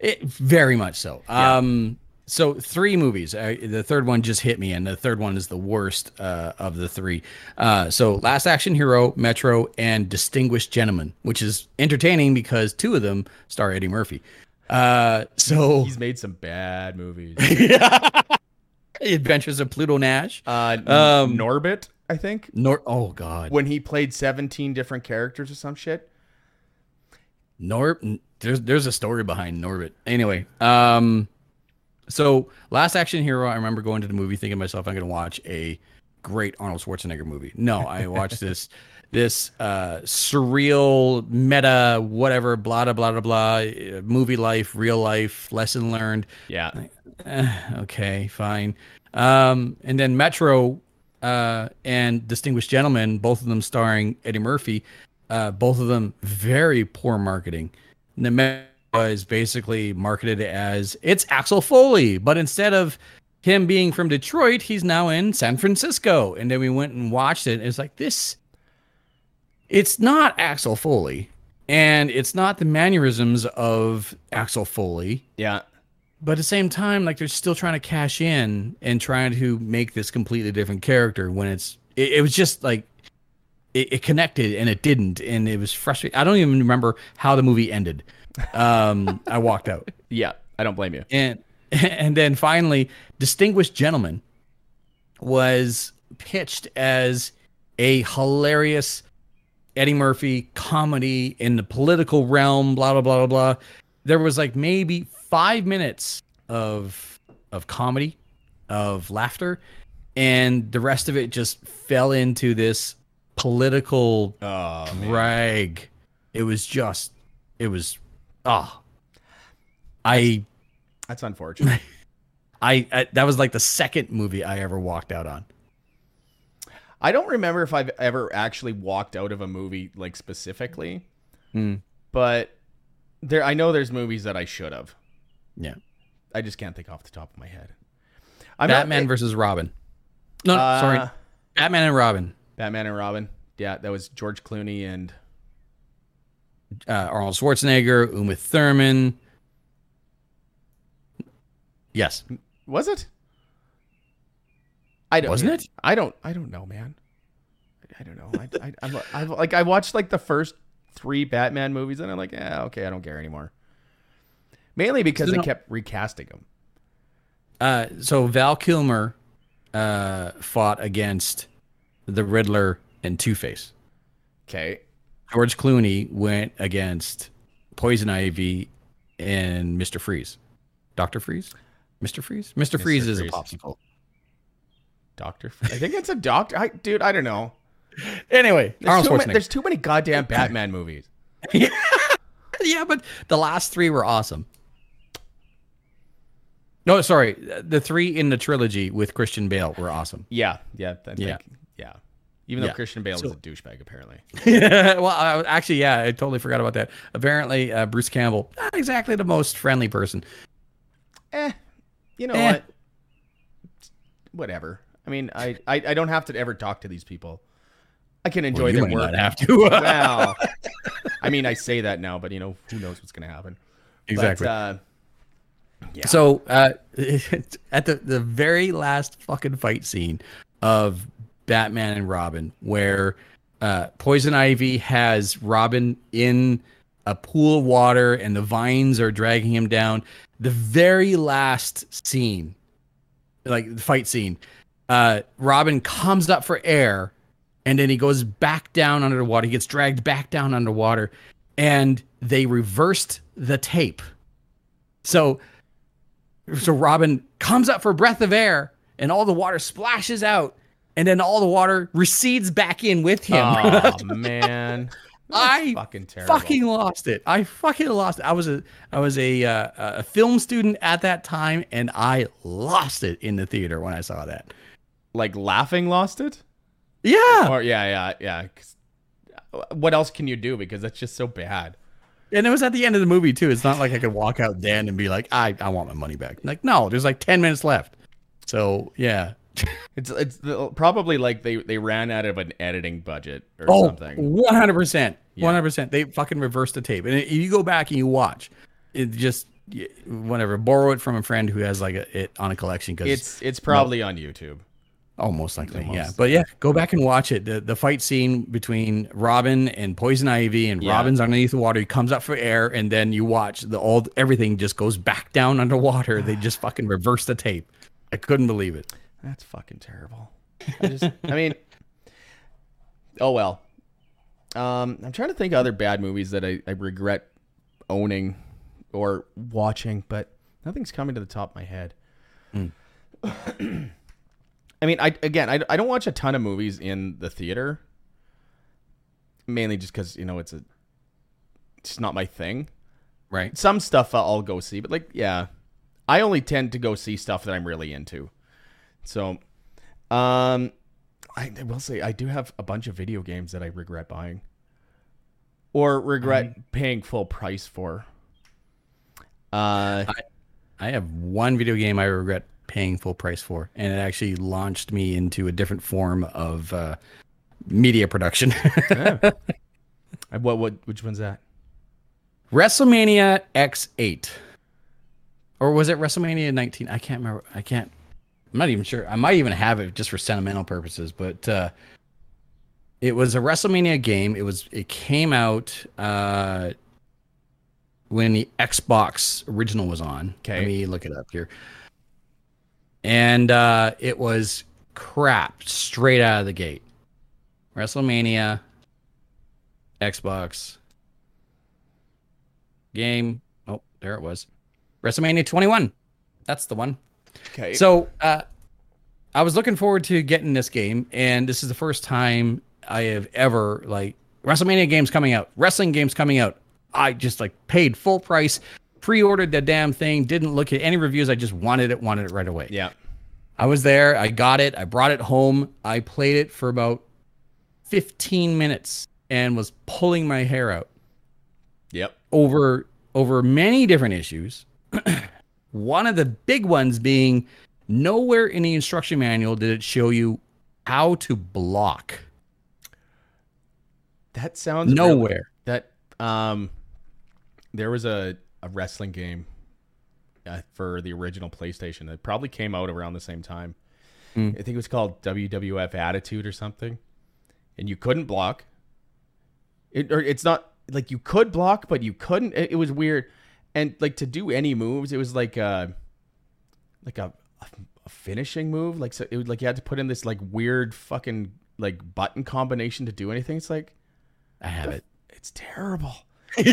It very much so. Yeah. Um, So three movies. Uh, the third one just hit me, and the third one is the worst uh, of the three. Uh, so Last Action Hero, Metro, and Distinguished Gentlemen, which is entertaining because two of them star Eddie Murphy. Uh, so he's made some bad movies. Adventures of Pluto Nash, uh, um, Norbit, I think. Nor oh god, when he played seventeen different characters or some shit. Nor there's there's a story behind Norbit. Anyway, um. So Last Action Hero, I remember going to the movie thinking to myself, I'm going to watch a great Arnold Schwarzenegger movie. No, I watched this this uh, surreal, meta, whatever, blah, blah, blah, blah, movie life, real life, lesson learned. Yeah. Like, eh, okay, fine. Um, and then Metro uh, and Distinguished Gentlemen, both of them starring Eddie Murphy, uh, both of them very poor marketing. And the Met- was basically marketed as it's Axel Foley, but instead of him being from Detroit, he's now in San Francisco. And then we went and watched it. And it's like this it's not Axel Foley, and it's not the mannerisms of Axel Foley. Yeah. But at the same time, like, they're still trying to cash in and trying to make this completely different character when it's, it, it was just like, it, it connected and it didn't. And it was frustrating. I don't even remember how the movie ended. Um, I walked out. Yeah. I don't blame you. And, and then finally, Distinguished Gentlemen was pitched as a hilarious Eddie Murphy comedy in the political realm, blah, blah, blah, blah, blah. There was like maybe five minutes of of comedy, of laughter, and the rest of it just fell into this political oh, drag. Man. It was just, it was, ah, oh, I. That's unfortunate. I, I that was like the second movie I ever walked out on. I don't remember if I've ever actually walked out of a movie like specifically, mm. but there I know there's movies that I should have. Yeah, I just can't think off the top of my head. I'm Batman not, it, versus Robin. No, no uh, sorry, Batman and Robin. Batman and Robin. Yeah, that was George Clooney and uh, Arnold Schwarzenegger, Uma Thurman. Yes, was it? I don't, Wasn't it? I don't. I don't know, man. I don't know. I, I, I'm, I've, like I watched like the first three Batman movies, and I'm like, yeah, okay, I don't care anymore. Mainly because so, they no. kept recasting them. Uh, so Val Kilmer uh, fought against the Riddler and Two-Face. Okay. George Clooney went against Poison Ivy and Mister Freeze. Doctor Freeze, Mister Freeze, Mister Mister Freeze is Freeze. a popsicle. Doctor, I think it's a doctor. I, dude, I don't know. Anyway, there's too, many, there's too many goddamn Batman movies. Yeah. Yeah, but the last three were awesome. No, sorry, the three in the trilogy with Christian Bale were awesome. Yeah, yeah, I think, yeah, yeah. Even though yeah. Christian Bale so, was a douchebag, apparently. Well, I, actually, yeah, I totally forgot about that. Apparently, uh, Bruce Campbell, not exactly the most friendly person. Eh, you know eh. what? Whatever. I mean, I, I, I don't have to ever talk to these people. I can enjoy well, their work. Not have to. Wow. I mean, I say that now, but you know, who knows what's going to happen. Exactly. But, uh, yeah. So uh, at the, the very last fucking fight scene of Batman and Robin, where uh, Poison Ivy has Robin in a pool of water and the vines are dragging him down. The very last scene, like the fight scene, Uh, Robin comes up for air, and then he goes back down underwater. He gets dragged back down underwater, and they reversed the tape. So, so Robin comes up for a breath of air, and all the water splashes out, and then all the water recedes back in with him. Oh man, I fucking, fucking lost it. I fucking lost it. I was a I was a uh, a film student at that time, and I lost it in the theater when I saw that. Like laughing lost it? Yeah. Or yeah, yeah, yeah. What else can you do? Because that's just so bad. And it was at the end of the movie too. It's not like I could walk out then and be like, I, I want my money back. Like, no, there's like ten minutes left. So yeah. It's it's the, probably like they, they ran out of an editing budget or oh, something. One hundred percent. One hundred percent. They fucking reversed the tape. And if you go back and you watch, it just whatever, borrow it from a friend who has like a, it on a collection because it's it's probably no, on YouTube. Oh, most likely, Almost. yeah. But yeah, go back and watch it. The the fight scene between Robin and Poison Ivy, and yeah. Robin's underneath the water. He comes up for air, and then you watch the all everything just goes back down underwater. They just fucking reverse the tape. I couldn't believe it. That's fucking terrible. I just, I mean, oh well. Um, I'm trying to think of other bad movies that I, I regret owning or watching, but nothing's coming to the top of my head. Mm. I mean, I again, I, I don't watch a ton of movies in the theater, mainly just because you know it's a, it's not my thing, right? Some stuff I'll go see, but like, yeah, I only tend to go see stuff that I'm really into. So, um, I, I will say I do have a bunch of video games that I regret buying, or regret I, paying full price for. Uh, I, I have one video game I regret paying full price for, and it actually launched me into a different form of uh media production. Yeah. What? What? Which one's that? WrestleMania X eight, or was it WrestleMania nineteen? I can't remember. I can't. I'm not even sure. I might even have it just for sentimental purposes, but uh, it was a WrestleMania game. It was. It came out uh, when the Xbox original was on. Okay, let me look it up here. And uh, it was crap straight out of the gate. WrestleMania, Xbox, game. Oh, there it was. WrestleMania twenty-one. That's the one. Okay. So uh, I was looking forward to getting this game, and this is the first time I have ever, like, WrestleMania games coming out, wrestling games coming out. I just, like, paid full price, pre-ordered the damn thing, didn't look at any reviews. I just wanted it, wanted it right away. Yeah. I was there. I got it. I brought it home. I played it for about fifteen minutes and was pulling my hair out. Yep. Over over many different issues. One of the big ones being nowhere in the instruction manual did it show you how to block. That sounds nowhere. Really, that um there was a, a wrestling game uh, for the original PlayStation that probably came out around the same time. Mm. I think it was called W W F Attitude or something. And you couldn't block. It, or it's not like you could block, but you couldn't. It, it was weird, and like to do any moves, it was like a, like a, a finishing move. Like so, it was like you had to put in this like weird fucking like button combination to do anything. It's like, I have it. It's terrible.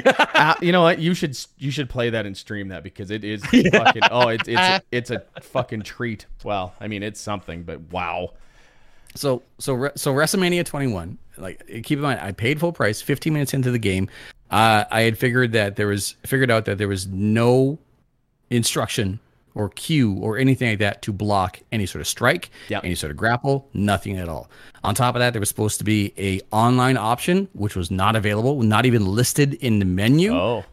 uh, you know what? You should you should play that and stream that because it is fucking. Oh, it's it's it's a fucking treat. Well, I mean, it's something, but wow. So so so WrestleMania twenty-one, like keep in mind, I paid full price. fifteen minutes into the game, uh, I had figured that there was figured out that there was no instruction or cue or anything like that to block any sort of strike, yep. any sort of grapple, nothing at all. On top of that, there was supposed to be a online option, which was not available, not even listed in the menu. Oh,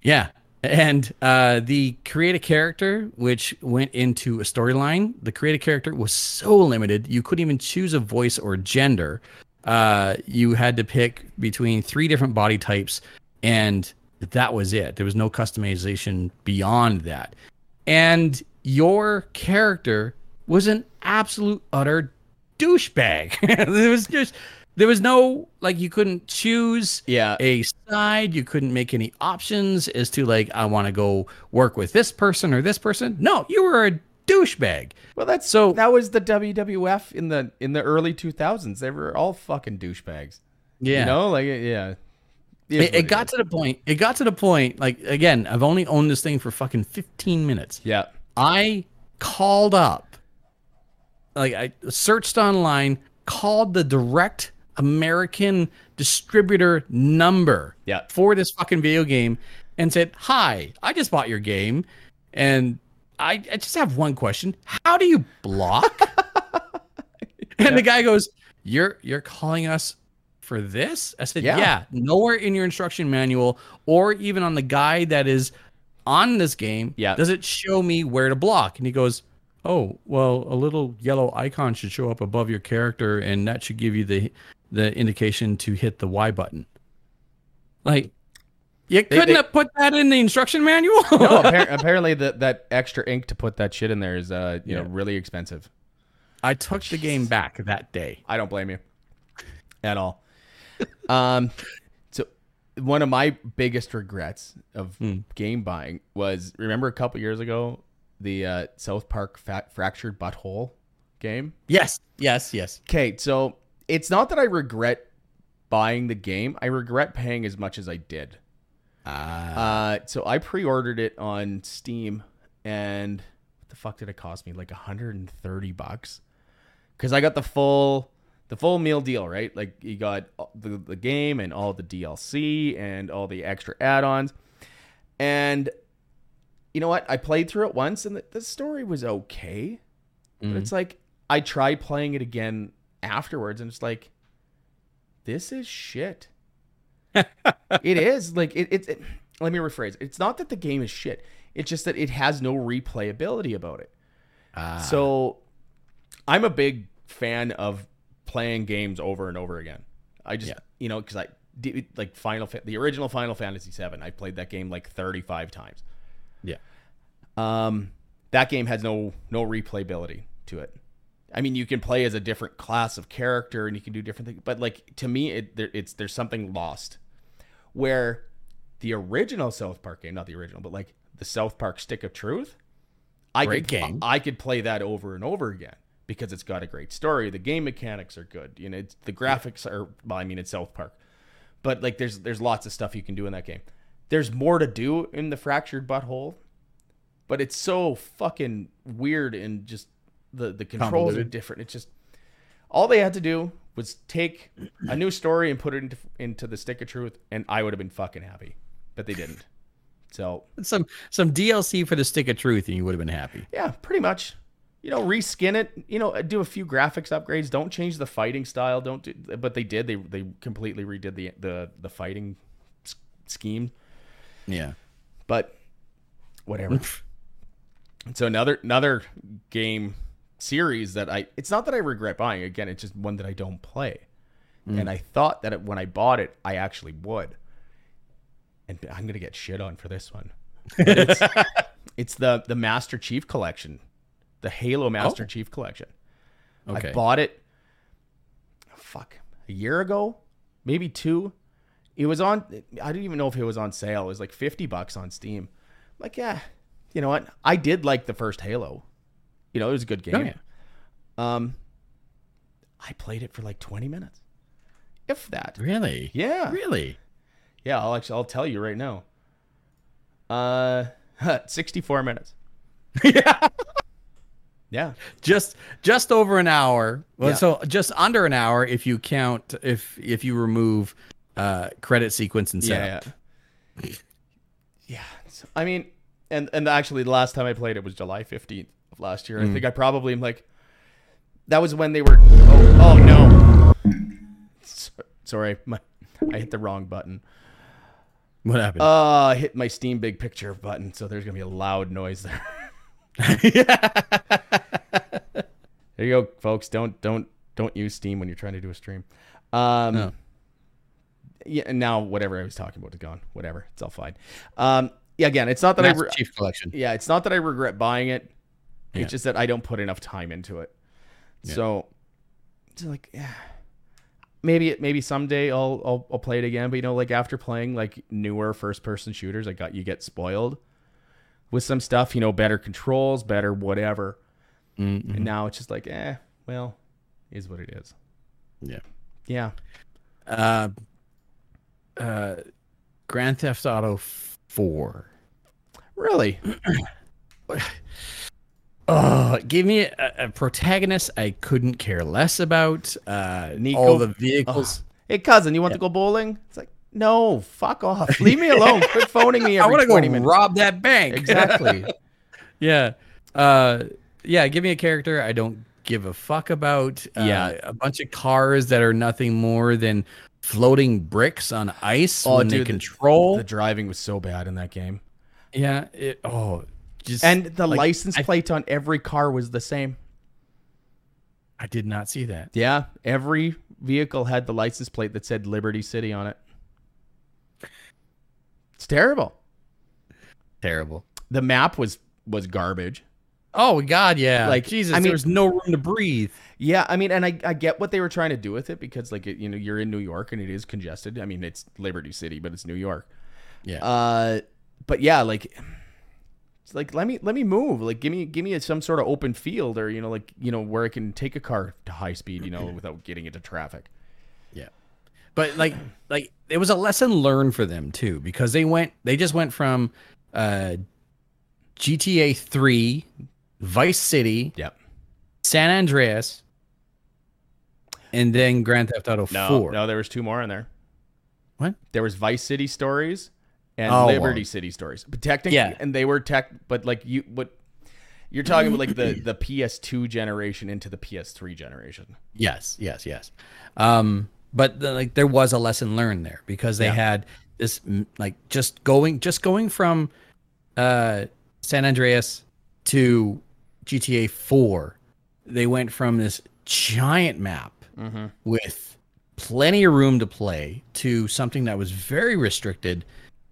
yeah. And uh, the create a character, which went into a storyline, the create a character was so limited. You couldn't even choose a voice or gender. Uh, you had to pick between three different body types, and that was it. There was no customization beyond that. And your character was an absolute utter douchebag. It was just... There was no, like, you couldn't choose yeah. a side. You couldn't make any options as to, like, I want to go work with this person or this person. No, you were a douchebag. Well, that's so. That was the W W F in the in the early two thousands. They were all fucking douchebags. Yeah, you know, like yeah. It, it, it got is. to the point. It got to the point. Like again, I've only owned this thing for fucking fifteen minutes. Yeah, I called up, like I searched online, called the direct American distributor number yeah. for this fucking video game and said, hi, I just bought your game and I, I just have one question. How do you block? And yeah. the guy goes, You're you're calling us for this? I said, yeah. yeah, nowhere in your instruction manual or even on the guide that is on this game yeah. does it show me where to block? And he goes, oh, well, a little yellow icon should show up above your character and that should give you the the indication to hit the Y button. Like, you couldn't they, they, have put that in the instruction manual? No, appar- apparently the, that extra ink to put that shit in there is uh, you yeah. know, really expensive. I took Jeez. the game back that day. I don't blame you at all. um, so one of my biggest regrets of mm. game buying was, remember a couple years ago, the uh, South Park Fat Fractured Butthole game? Yes, yes, yes. Okay, so... It's not that I regret buying the game. I regret paying as much as I did. Ah. Uh, so I pre-ordered it on Steam, and what the fuck did it cost me? Like one hundred thirty bucks, because I got the full the full meal deal, right? Like you got the, the game and all the D L C and all the extra add-ons. And you know what? I played through it once, and the, the story was okay. Mm-hmm. But it's like I tried playing it again afterwards and it's like, this is shit. It is like it, it, it let me rephrase. It's not that the game is shit, it's just that it has no replayability about it. Ah. So I'm a big fan of playing games over and over again. I just yeah. you know, because I like Final, the original Final Fantasy seven. I played that game like thirty-five times. Yeah. Um, that game has no no replayability to it. I mean, you can play as a different class of character and you can do different things, but like to me, it there, it's there's something lost. Where the original South Park game, not the original, but like the South Park Stick of Truth, I great could game. I could play that over and over again because it's got a great story. The game mechanics are good, you know. It's, the graphics are well. I mean, it's South Park, but like there's there's lots of stuff you can do in that game. There's more to do in the Fractured Butthole, but it's so fucking weird and just. The the controls are different. It's just all they had to do was take a new story and put it into into the Stick of Truth, and I would have been fucking happy. But they didn't. So some some D L C for the Stick of Truth, and you would have been happy. Yeah, pretty much. You know, reskin it. You know, do a few graphics upgrades. Don't change the fighting style. Don't. Do, but they did. They they completely redid the the the fighting scheme. Yeah. But whatever. So another another game. Series that I it's not that I regret buying again, it's just one that I don't play. Mm. And I thought that it, when I bought it, I actually would. And I'm gonna get shit on for this one. It's, it's the the Master Chief Collection, the Halo Master oh. Chief Collection. Okay. I bought it fuck a year ago, maybe two. It was on. I didn't even know if it was on sale. It was like fifty bucks on Steam. I'm like, yeah, you know what? I did like the first Halo. You know, it was a good game. Oh, yeah. Um, I played it for like twenty minutes, if that. Really? Yeah. Really? Yeah. I'll actually, I'll tell you right now. Uh, sixty-four minutes. Yeah. Yeah. Just, just over an hour. Well, yeah. So just under an hour if you count, if if you remove, uh, credit sequence and setup. Yeah. Yeah. Yeah. So, I mean, and and actually, the last time I played it was July fifteenth. Last year. Mm. I think I probably am like that was when they were oh, oh no so, sorry my, I hit the wrong button. What happened? uh I hit my Steam Big Picture button, so there's gonna be a loud noise there. There you go, folks. Don't don't don't use Steam when you're trying to do a stream. um no. Yeah, and now whatever I was talking about is gone, whatever, it's all fine. um yeah again it's not that Master I re- Chief Collection. Yeah, it's not that I regret buying it. It's yeah. just that I don't put enough time into it. Yeah. So it's like, yeah, maybe, maybe someday I'll, I'll, I'll play it again. But you know, like after playing like newer first person shooters, I got, you get spoiled with some stuff, you know, better controls, better whatever. Mm-hmm. And now it's just like, eh, well, is what it is. Yeah. Yeah. Uh, uh, Grand Theft Auto four. Really? Oh, it gave me a, a protagonist I couldn't care less about. Uh, Nico, all the vehicles. Oh. Hey, cousin, you want yeah. to go bowling? It's like, no, fuck off. Leave me alone. Quit phoning me every I want to go minutes. Rob that bank. Exactly. Yeah. Uh, yeah, give me a character I don't give a fuck about. Uh, yeah. A bunch of cars that are nothing more than floating bricks on ice oh, when dude, they control. The, the driving was so bad in that game. Yeah. It, oh, Just, and the like, license plate I, on every car was the same. I did not see that. Yeah, every vehicle had the license plate that said Liberty City on it. It's terrible. Terrible. The map was was garbage. Oh God, yeah. Like Jesus, I mean, there was no room to breathe. Yeah, I mean, and I, I get what they were trying to do with it because like it, you know, you're in New York and it is congested. I mean, it's Liberty City, but it's New York. Yeah. Uh, but yeah, like. Like let me let me move. Like give me give me a, some sort of open field, or you know, like you know where I can take a car to high speed, you know, without getting into traffic. Yeah, but like like it was a lesson learned for them too, because they went they just went from uh, G T A three, Vice City, yep, San Andreas, and then Grand Theft Auto no, four. No, there was two more in there. What? There was Vice City Stories. And oh, Liberty wow. City Stories, but technically, yeah. and they were tech, but like you, but you're talking about like the, the P S two generation into the P S three generation. Yes, yes, yes. Um, but the, like there was a lesson learned there because they yeah. had this like just going, just going from uh, San Andreas to G T A four. They went from this giant map mm-hmm. with plenty of room to play to something that was very restricted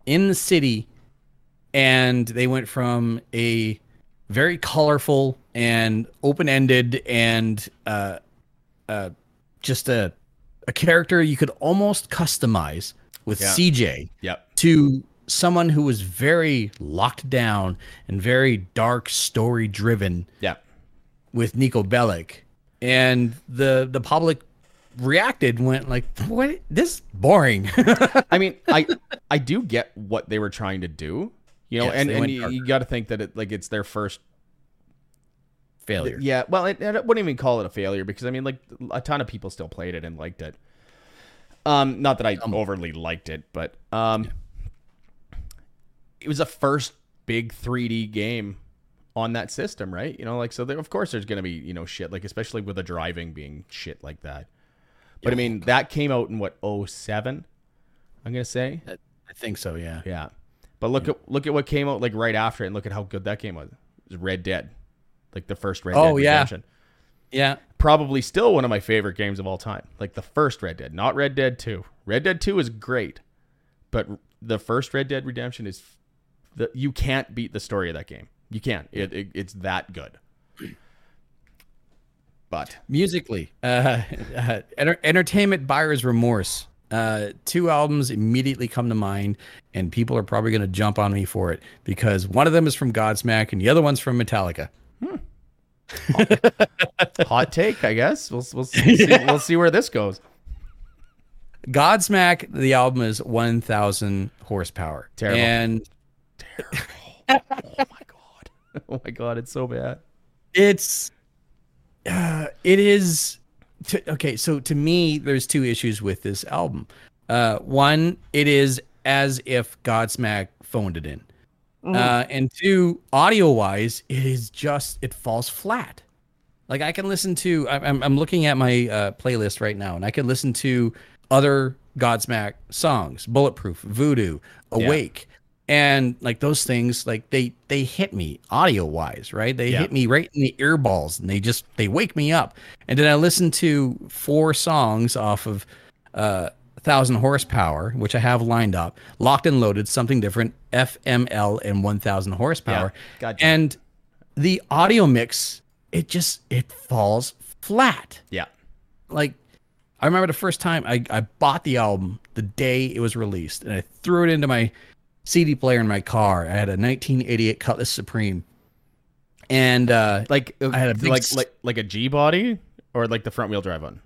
in the city. And they went from a very colorful and open-ended and uh, uh, just a a character you could almost customize with yeah. C J yep. to someone who was very locked down and very dark, story-driven yep. with Nico Bellic. And the the public reacted and went like, "What? This is boring." I mean, I I do get what they were trying to do. You know, yes, and, and you, you got to think that it like it's their first failure. Yeah, well, it, I wouldn't even call it a failure because I mean, like a ton of people still played it and liked it. Um, not that I um, overly liked it, but um, yeah. it was a first big three D game on that system, right? You know, like so. There, of course, there's gonna be you know shit like especially with the driving being shit like that. But yeah. I mean, that came out in what oh seven, I'm gonna say. I, I think so. Yeah. Yeah. But look at look at what came out like right after it and look at how good that game was. It was Red Dead. Like the first Red oh, Dead Redemption. Yeah. yeah. Probably still one of my favorite games of all time. Like the first Red Dead, not Red Dead two. Red Dead two is great. But the first Red Dead Redemption is the, you can't beat the story of that game. You can't. It, it it's that good. But musically, uh, uh enter- entertainment buyer's remorse. Uh, two albums immediately come to mind, and people are probably going to jump on me for it because one of them is from Godsmack and the other one's from Metallica. Hmm. Hot. Hot take, I guess. We'll we'll see, yeah. we'll see where this goes. Godsmack, the album is one thousand horsepower. Terrible. And terrible. Oh my god. Oh my god, it's so bad. It's uh, it is. To, okay, so to me, there's two issues with this album. Uh, one, it is as if Godsmack phoned it in. Mm-hmm. Uh, and two, audio-wise, it is just, it falls flat. Like, I can listen to, I'm, I'm looking at my uh, playlist right now, and I can listen to other Godsmack songs, Bulletproof, Voodoo, Awake. Yeah. And, like, those things, like, they, they hit me audio-wise, right? They yeah. hit me right in the earballs, and they just, they wake me up. And then I listened to four songs off of uh, one thousand Horsepower, which I have lined up, Locked and Loaded, Something Different, F M L, and one thousand Horsepower. Yeah. Gotcha. And the audio mix, it just, it falls flat. Yeah. Like, I remember the first time I, I bought the album the day it was released, and I threw it into my C D player in my car. I had a nineteen eighty-eight Cutlass Supreme, and uh, like I had a big like like like a G body or like the front wheel drive one.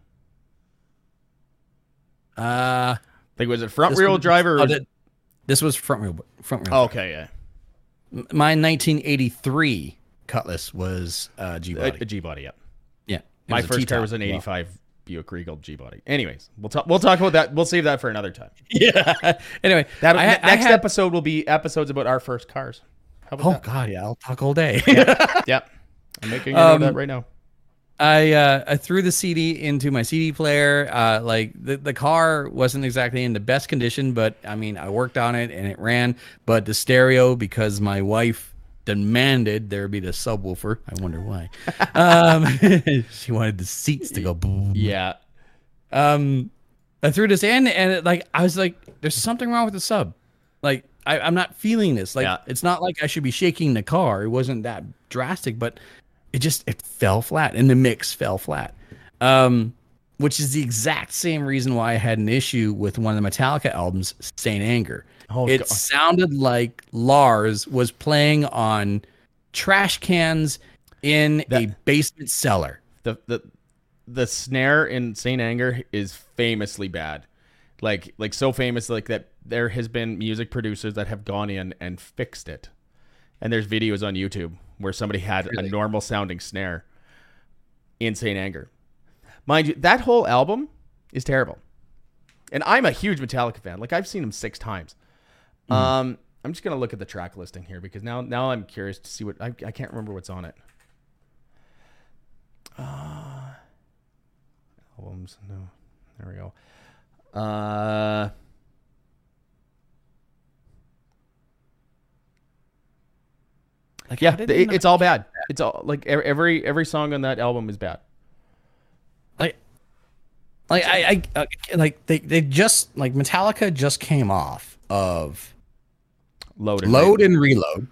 Uh, like was it front wheel drive or? Did, this was front wheel front wheel. Oh, okay, yeah. My nineteen eighty-three Cutlass was uh, G body. A, a G body, yep. Yeah. My first car was an eighty-five. Well. Buick Regal G body. Anyways, we'll talk. We'll talk about that. We'll save that for another time. Yeah. Anyway, that I, next I had, episode will be episodes about our first cars. How about oh that? God, yeah, I'll talk all day. yeah. yeah, I'm making a note um, of that right now. I uh, I threw the C D into my C D player. Uh, like the the car wasn't exactly in the best condition, but I mean, I worked on it and it ran. But the stereo, because my wife demanded there be the subwoofer. I wonder why. Um, she wanted the seats to go boom. Yeah. Um, I threw this in, and it, like I was like, "There's something wrong with the sub. Like I, I'm not feeling this. Like yeah. it's not like I should be shaking the car. It wasn't that drastic, but it just it fell flat, and the mix fell flat. Um, which is the exact same reason why I had an issue with one of the Metallica albums, Saint Anger. Oh, it God. sounded like Lars was playing on trash cans in that, a basement cellar. The the the snare in Saint Anger is famously bad. Like like so famous like that there has been music producers that have gone in and fixed it. And there's videos on YouTube where somebody had really? a normal sounding snare in Saint Anger. Mind you, that whole album is terrible. And I'm a huge Metallica fan. Like I've seen them six times. Mm-hmm. Um, I'm just gonna look at the track listing here because now, now I'm curious to see what I, I can't remember what's on it. Uh, albums, no, there we go. Uh, like yeah, it, it's all bad. It's all like every every song on that album is bad. Like Like I, I like they, they just like Metallica just came off of Load and Load Reload. and Reload,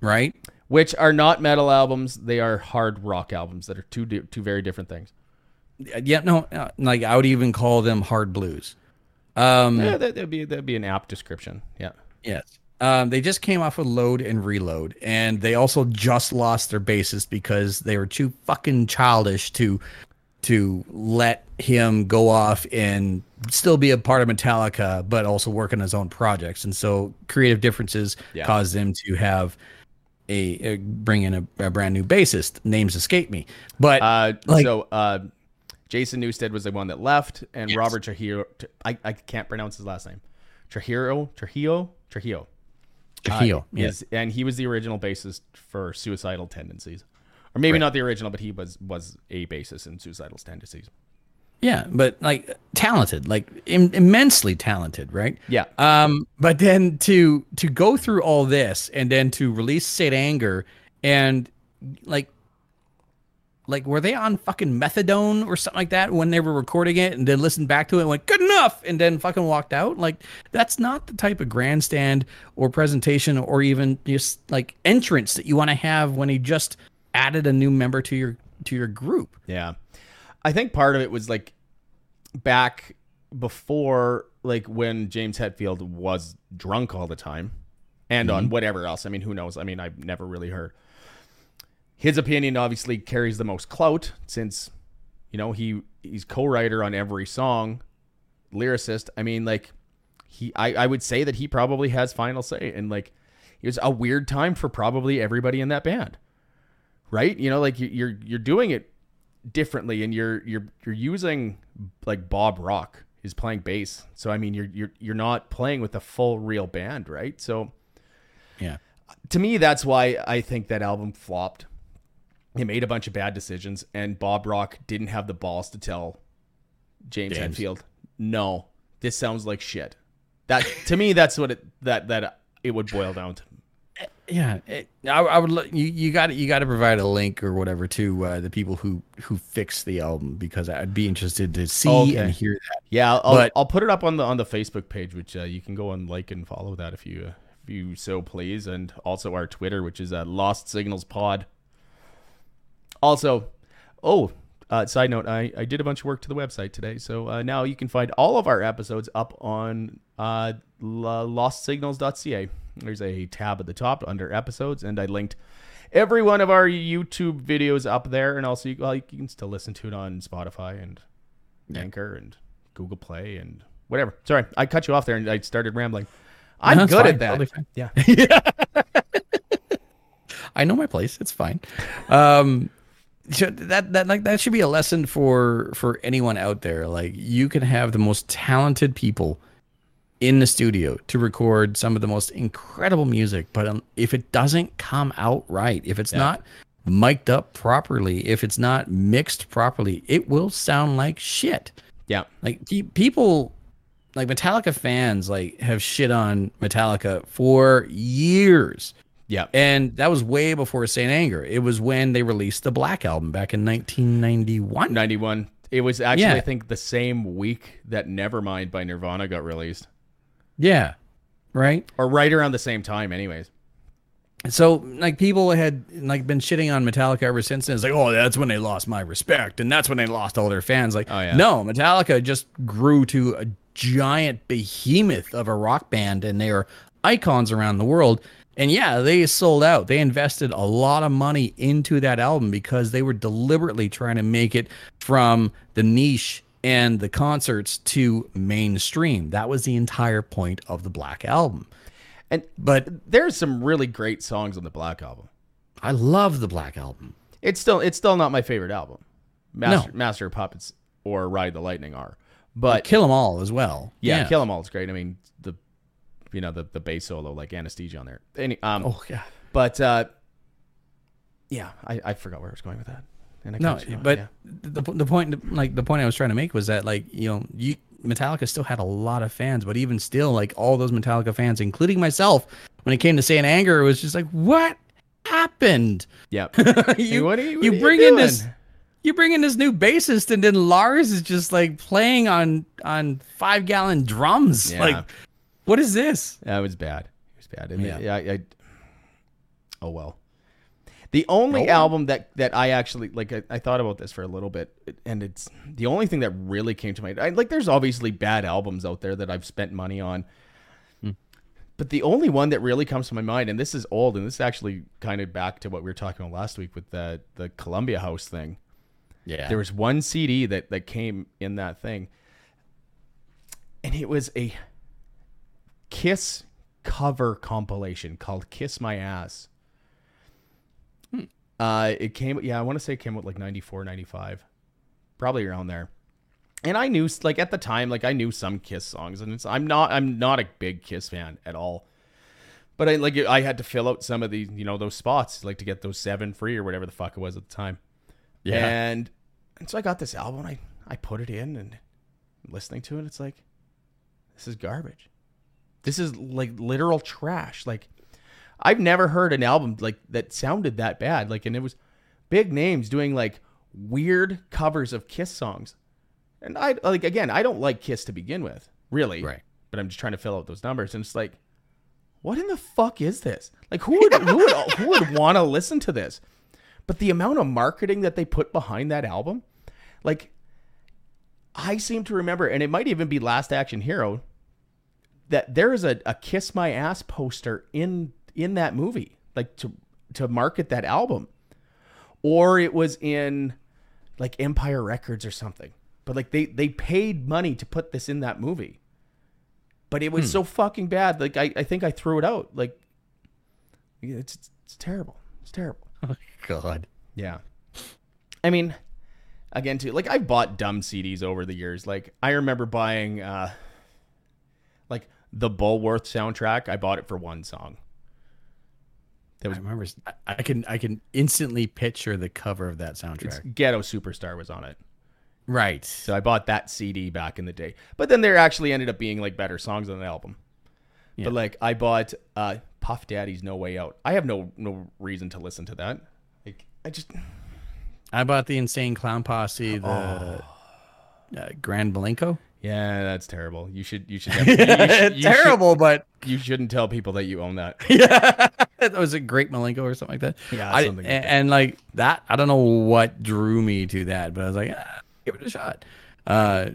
right? Which are not metal albums; they are hard rock albums that are two two very different things. Yeah, no, like I would even call them hard blues. Um, yeah, that, that'd be that'd be an apt description. Yeah. Yes. Um, they just came off of Load and Reload, and they also just lost their bassist because they were too fucking childish to. to let him go off and still be a part of Metallica, but also work on his own projects. And so creative differences yeah. caused them to have a, a bring in a, a brand new bassist. Names escape me, but uh, like, so uh, Jason Newsted was the one that left, and yes. Robert Trujillo. I, I can't pronounce his last name. Trujillo, Trujillo, Trujillo. Trujillo. Uh, yeah. is, and he was the original bassist for Suicidal Tendencies. Or maybe right. not the original, but he was was a bassist in Suicidal Tendencies. Yeah, but like talented, like im- immensely talented, right? Yeah. Um, but then to to go through all this and then to release Saint Anger and like like were they on fucking methadone or something like that when they were recording it, and then listened back to it and went, good enough, and then fucking walked out? Like that's not the type of grandstand or presentation or even just like entrance that you want to have when you just added a new member to your to your group. Yeah. I think part of it was like back before, like when James Hetfield was drunk all the time and mm-hmm. on whatever else. I mean, who knows? I mean, I've never really heard. His opinion obviously carries the most clout since, you know, he he's co-writer on every song, lyricist. I mean, like he I, I would say that he probably has final say, and like it was a weird time for probably everybody in that band. Right, you know, like you're you're doing it differently, and you're you're you're using like Bob Rock is playing bass. So I mean, you're you're you're not playing with a full real band, right? So yeah, to me, that's why I think that album flopped. It made a bunch of bad decisions, and Bob Rock didn't have the balls to tell James, James. Hetfield, "No, this sounds like shit." That to me, that's what it that that it would boil down to. Yeah, it, I, I would. You you got You got to provide a link or whatever to uh, the people who who fixed the album, because I'd be interested to see okay. and hear that. Yeah, I'll but, I'll put it up on the on the Facebook page, which uh, you can go and like and follow that if you uh, if you so please, and also our Twitter, which is uh, Lost Signals Pod. Also, oh, uh, side note, I I did a bunch of work to the website today, so uh, now you can find all of our episodes up on uh, lost signals dot c a. There's a tab at the top under episodes, and I linked every one of our YouTube videos up there. And also, you, well, you can still listen to it on Spotify and yeah. Anchor and Google Play and whatever. Sorry, I cut you off there and I started rambling. I'm no, good fine. at that. Yeah. yeah. I know my place. It's fine. Um, so that that like that should be a lesson for for anyone out there. Like, you can have the most talented people in the studio to record some of the most incredible music, but um, if it doesn't come out right, if it's yeah. not mic'd up properly, if it's not mixed properly, it will sound like shit. Yeah. Like people like Metallica fans like have shit on Metallica for years. Yeah. And that was way before Saint Anger. It was when they released the Black Album back in nineteen ninety-one. ninety-one. It was actually, yeah. I think, the same week that Nevermind by Nirvana got released. Yeah, right. Or right around the same time, anyways. So, like, people had like been shitting on Metallica ever since. And it's like, oh, that's when they lost my respect, and that's when they lost all their fans. Like, oh, yeah. no, Metallica just grew to a giant behemoth of a rock band, and they are icons around the world. And yeah, they sold out. They invested a lot of money into that album because they were deliberately trying to make it from the niche and the concerts to mainstream. That was the entire point of the Black Album. And but there's some really great songs on the Black Album. I love the Black Album. It's still it's still not my favorite album. Master no. Master of Puppets or Ride the Lightning are. But and Kill 'Em All as well. Yeah, yeah, Kill 'Em All is great. I mean, the you know, the the bass solo, like Anesthesia on there. Any um Oh yeah. But uh yeah, I, I forgot where I was going with that. And I no, but yeah. the the point like the point I was trying to make was that, like, you know, you Metallica still had a lot of fans, but even still, like, all those Metallica fans, including myself, when it came to Saint Anger, it was just like, what happened? Yep. you, hey, what are you, what you are bring you in this You bring in this new bassist, and then Lars is just like playing on on five gallon drums. Yeah. Like, what is this? That was bad. It was bad. I mean, yeah. I, I, I, oh well. The only oh. album that, that I actually like, I, I thought about this for a little bit, and it's the only thing that really came to mind. I, like, there's obviously bad albums out there that I've spent money on, mm. but the only one that really comes to my mind, and this is old, and this is actually kind of back to what we were talking about last week with the the Columbia House thing. Yeah, there was one C D that that came in that thing, and it was a Kiss cover compilation called "Kiss My Ass." Uh, it came, yeah, I want to say it came out like ninety-four, ninety-five, probably around there. And I knew, like, at the time, like I knew some Kiss songs, and it's, I'm not, I'm not a big Kiss fan at all, but I, like, I had to fill out some of these, you know, those spots, like to get those seven free or whatever the fuck it was at the time. Yeah. And, and so I got this album, and I, I put it in, and listening to it, it's like, this is garbage. This is like literal trash. Like, I've never heard an album like that sounded that bad. Like, and it was big names doing like weird covers of Kiss songs. And I, like, again, I don't like Kiss to begin with, really. Right. But I'm just trying to fill out those numbers. And it's like, what in the fuck is this? Like, who would, who would, who would want to listen to this? But the amount of marketing that they put behind that album, like, I seem to remember, and it might even be Last Action Hero, that there is a, a Kiss My Ass poster in in that movie, like to to market that album. Or it was in like Empire Records or something, but like they they paid money to put this in that movie, but it was hmm. so fucking bad, like I, I think I threw it out. Like, it's it's, it's terrible. It's terrible. Oh god. Yeah, I mean, again too, like, I bought dumb C Ds over the years. Like, I remember buying uh like the Bullworth soundtrack. I bought it for one song. That was, I remember. I can I can instantly picture the cover of that soundtrack. Ghetto Superstar was on it, right? So I bought that C D back in the day. But then there actually ended up being like better songs on the album. Yeah. But like, I bought uh, Puff Daddy's No Way Out. I have no no reason to listen to that. Like, I just I bought the Insane Clown Posse, the oh. uh, Grand Malenko. Yeah, that's terrible. You should you should. Have, you should you terrible, should, but you shouldn't tell people that you own that. Yeah. That was a Great Malenko or something like that. Yeah, I, something and, and like that. I don't know what drew me to that, but I was like, ah, give it a shot. Uh,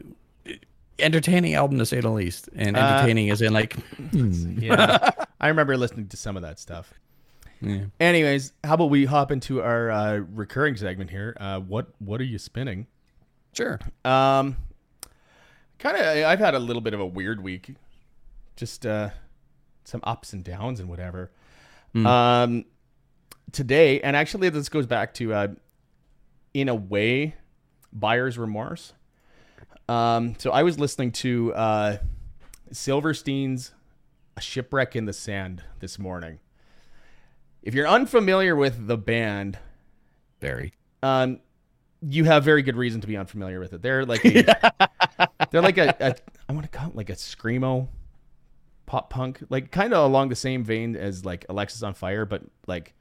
entertaining album to say the least, and entertaining uh, is in like. Yeah, I remember listening to some of that stuff. Yeah. Anyways, how about we hop into our uh, recurring segment here? Uh, what what are you spinning? Sure. Um, kind of. I've had a little bit of a weird week, just uh, some ups and downs and whatever. Mm. Um, today, and actually this goes back to, uh, in a way, buyer's remorse. Um, so I was listening to, uh, Silverstein's A Shipwreck in the Sand this morning. If you're unfamiliar with the band, very, um, you have very good reason to be unfamiliar with it. They're like, a, they're like a, a I want to call it like a screamo pop punk, like kind of along the same vein as like Alexis on Fire, but like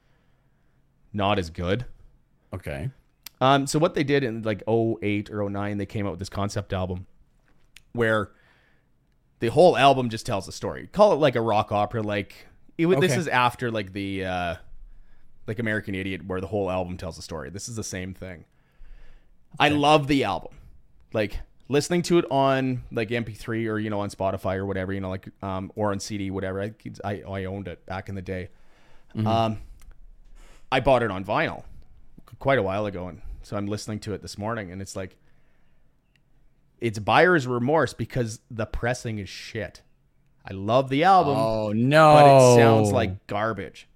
not as good. Okay. Um, so what they did in like oh eight or oh nine, they came out with this concept album where the whole album just tells a story. Call it like a rock opera. Like it was, okay. This is after like the, uh, like American Idiot, where the whole album tells a story. This is the same thing. Okay. I love the album. Like, listening to it on like M P three or, you know, on Spotify or whatever, you know, like, um, or on C D, whatever. I, I, I owned it back in the day. Mm-hmm. Um, I bought it on vinyl quite a while ago. And so I'm listening to it this morning, and it's like, it's buyer's remorse because the pressing is shit. I love the album. Oh no. But it sounds like garbage.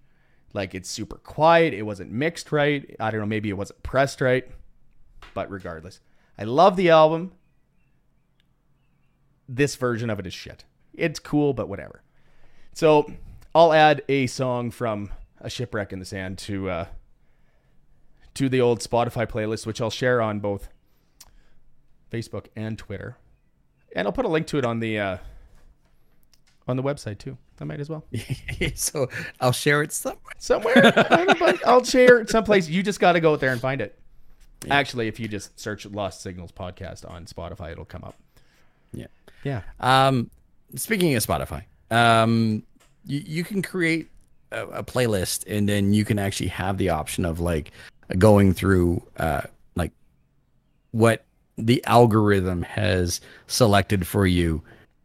Like, it's super quiet. It wasn't mixed right. I don't know. Maybe it wasn't pressed right, but regardless, I love the album. This version of it is shit. It's cool, but whatever. So I'll add a song from A Shipwreck in the Sand to uh, to the old Spotify playlist, which I'll share on both Facebook and Twitter. And I'll put a link to it on the uh, on the website, too. I might as well. So I'll share it somewhere. Somewhere. I'll share it someplace. You just got to go out there and find it. Yeah. Actually, if you just search Lost Signals podcast on Spotify, it'll come up. Yeah. Yeah. Um, speaking of Spotify, um, you, you can create a, a playlist, and then you can actually have the option of like going through uh, like what the algorithm has selected for you,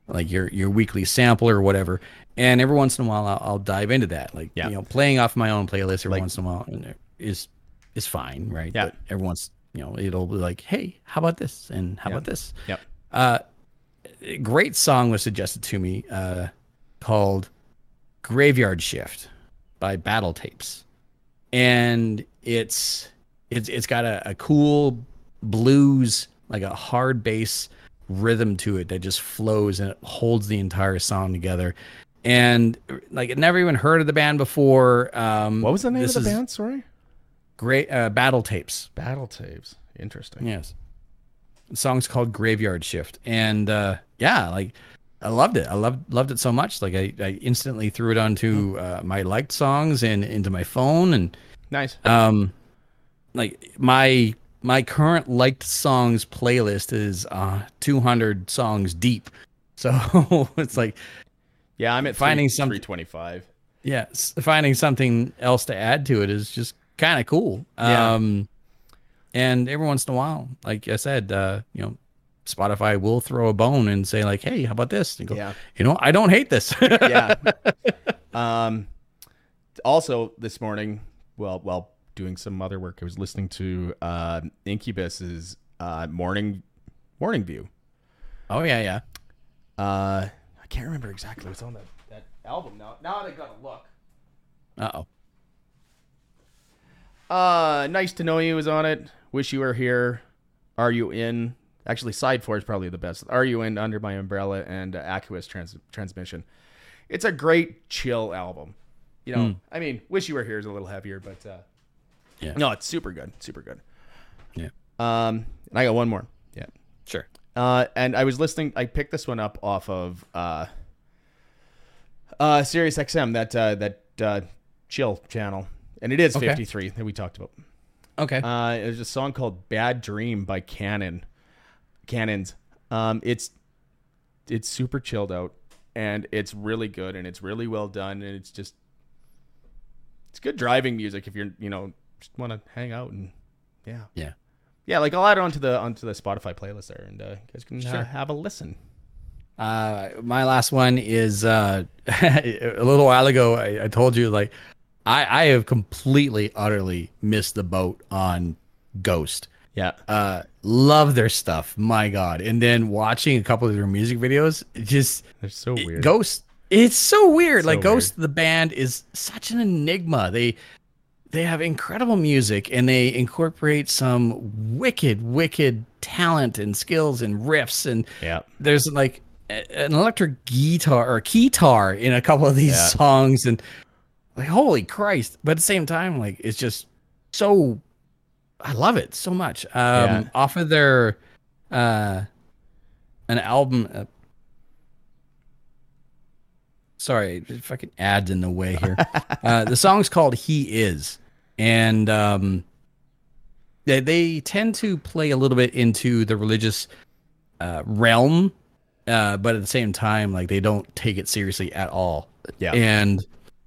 like your, your weekly sample or whatever. And every once in a while, I'll, I'll dive into that. Like, yeah. you know, playing off my own playlist every like, once in a while is is fine, right? Yeah. But every once, you know, it'll be like, hey, how about this? And how yeah. about this? Yep. Uh, a great song was suggested to me uh, called Graveyard Shift by Battle Tapes. And it's it's it's got a, a cool blues, like a hard bass rhythm to it that just flows and it holds the entire song together. And like, I'd never even heard of the band before. Um, what was the name of the band? Sorry, great uh, Battle Tapes. Battle Tapes, interesting. Yes, the song's called Graveyard Shift, and uh, yeah, like I loved it. I loved loved it so much. Like I, I instantly threw it onto uh, my liked songs and into my phone. And nice. Um, like my my current liked songs playlist is uh, two hundred songs deep. So it's like. Yeah, I'm at finding some three twenty-five. Yeah, finding something else to add to it is just kind of cool. Yeah. Um, and every once in a while, like I said, uh, you know, Spotify will throw a bone and say like, "Hey, how about this?" And go, yeah. you know, I don't hate this. yeah. Um. Also, this morning, well, while doing some other work, I was listening to uh, Incubus's uh, Morning Morning View. Oh yeah, yeah. Uh. I can't remember exactly what's on that, that album now. Now I gotta look. Uh-oh. Uh, Nice to Know You is on it. Wish You Were Here. Are You In? Actually, Side four is probably the best. Are You In, Under My Umbrella, and uh, Aqueous Trans- Transmission. It's a great chill album. You know, mm. I mean, Wish You Were Here is a little heavier, but uh, yeah. no, it's super good. Super good. Yeah. Um, and I got one more. Yeah. Sure. Uh, and I was listening. I picked this one up off of uh, uh, Sirius X M, that uh, that uh, chill channel, and it is okay. fifty-three that we talked about. Okay. Uh, there's a song called "Bad Dream" by Cannon. Cannons. Um, it's it's super chilled out, and it's really good, and it's really well done, and it's just it's good driving music if you're you know just want to hang out and yeah yeah. Yeah, like I'll add it onto the onto the Spotify playlist there, and uh, you guys can sure. uh, have a listen. Uh, my last one is uh, a little while ago. I, I told you, like, I, I have completely, utterly missed the boat on Ghost. Yeah, uh, love their stuff. My God, and then watching a couple of their music videos, it just they're so weird. It, Ghost, it's so weird. So like weird. Ghost, the band, is such an enigma. They. They have incredible music, and they incorporate some wicked, wicked talent and skills and riffs. And yeah. there's like an electric guitar or guitar in a couple of these yeah. songs, and like, holy Christ. But at the same time, like, it's just so, I love it so much. Um, yeah. Off of their, uh, an album, uh, Sorry, fucking ads in the way here. Uh, the song's called "He Is," and um, they they tend to play a little bit into the religious uh, realm, uh, but at the same time, like they don't take it seriously at all. Yeah. And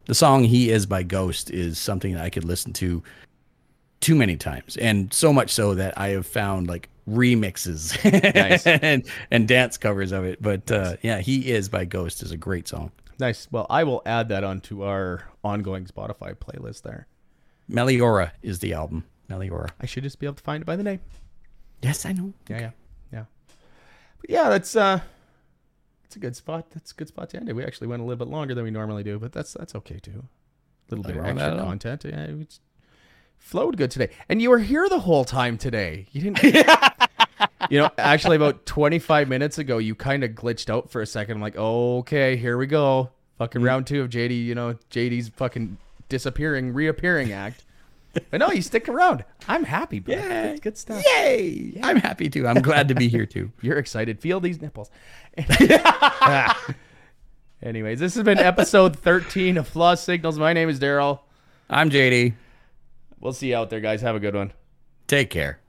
the song "He Is" by Ghost is something that I could listen to too many times, and so much so that I have found like remixes nice. and and dance covers of it. But uh, yeah, "He Is" by Ghost is a great song. Nice. Well, I will add that onto our ongoing Spotify playlist there. Meliora is the album. Meliora. I should just be able to find it by the name. Yes, I know. Yeah, okay. yeah, yeah. But yeah, that's uh, that's a good spot. That's a good spot to end it. We actually went a little bit longer than we normally do, but that's that's okay too. A little bit of extra content. Yeah, it flowed good today, and you were here the whole time today. You didn't. You know, actually, about twenty-five minutes ago, you kind of glitched out for a second. I'm like, okay, here we go. Fucking round two of J D, you know, J D's fucking disappearing, reappearing act. But no, you stick around. I'm happy, bro. Yeah. Good stuff. Yay. Yeah. I'm happy, too. I'm glad to be here, too. You're excited. Feel these nipples. Anyways, this has been episode thirteen of Flaw Signals. My name is Daryl. I'm J D. We'll see you out there, guys. Have a good one. Take care.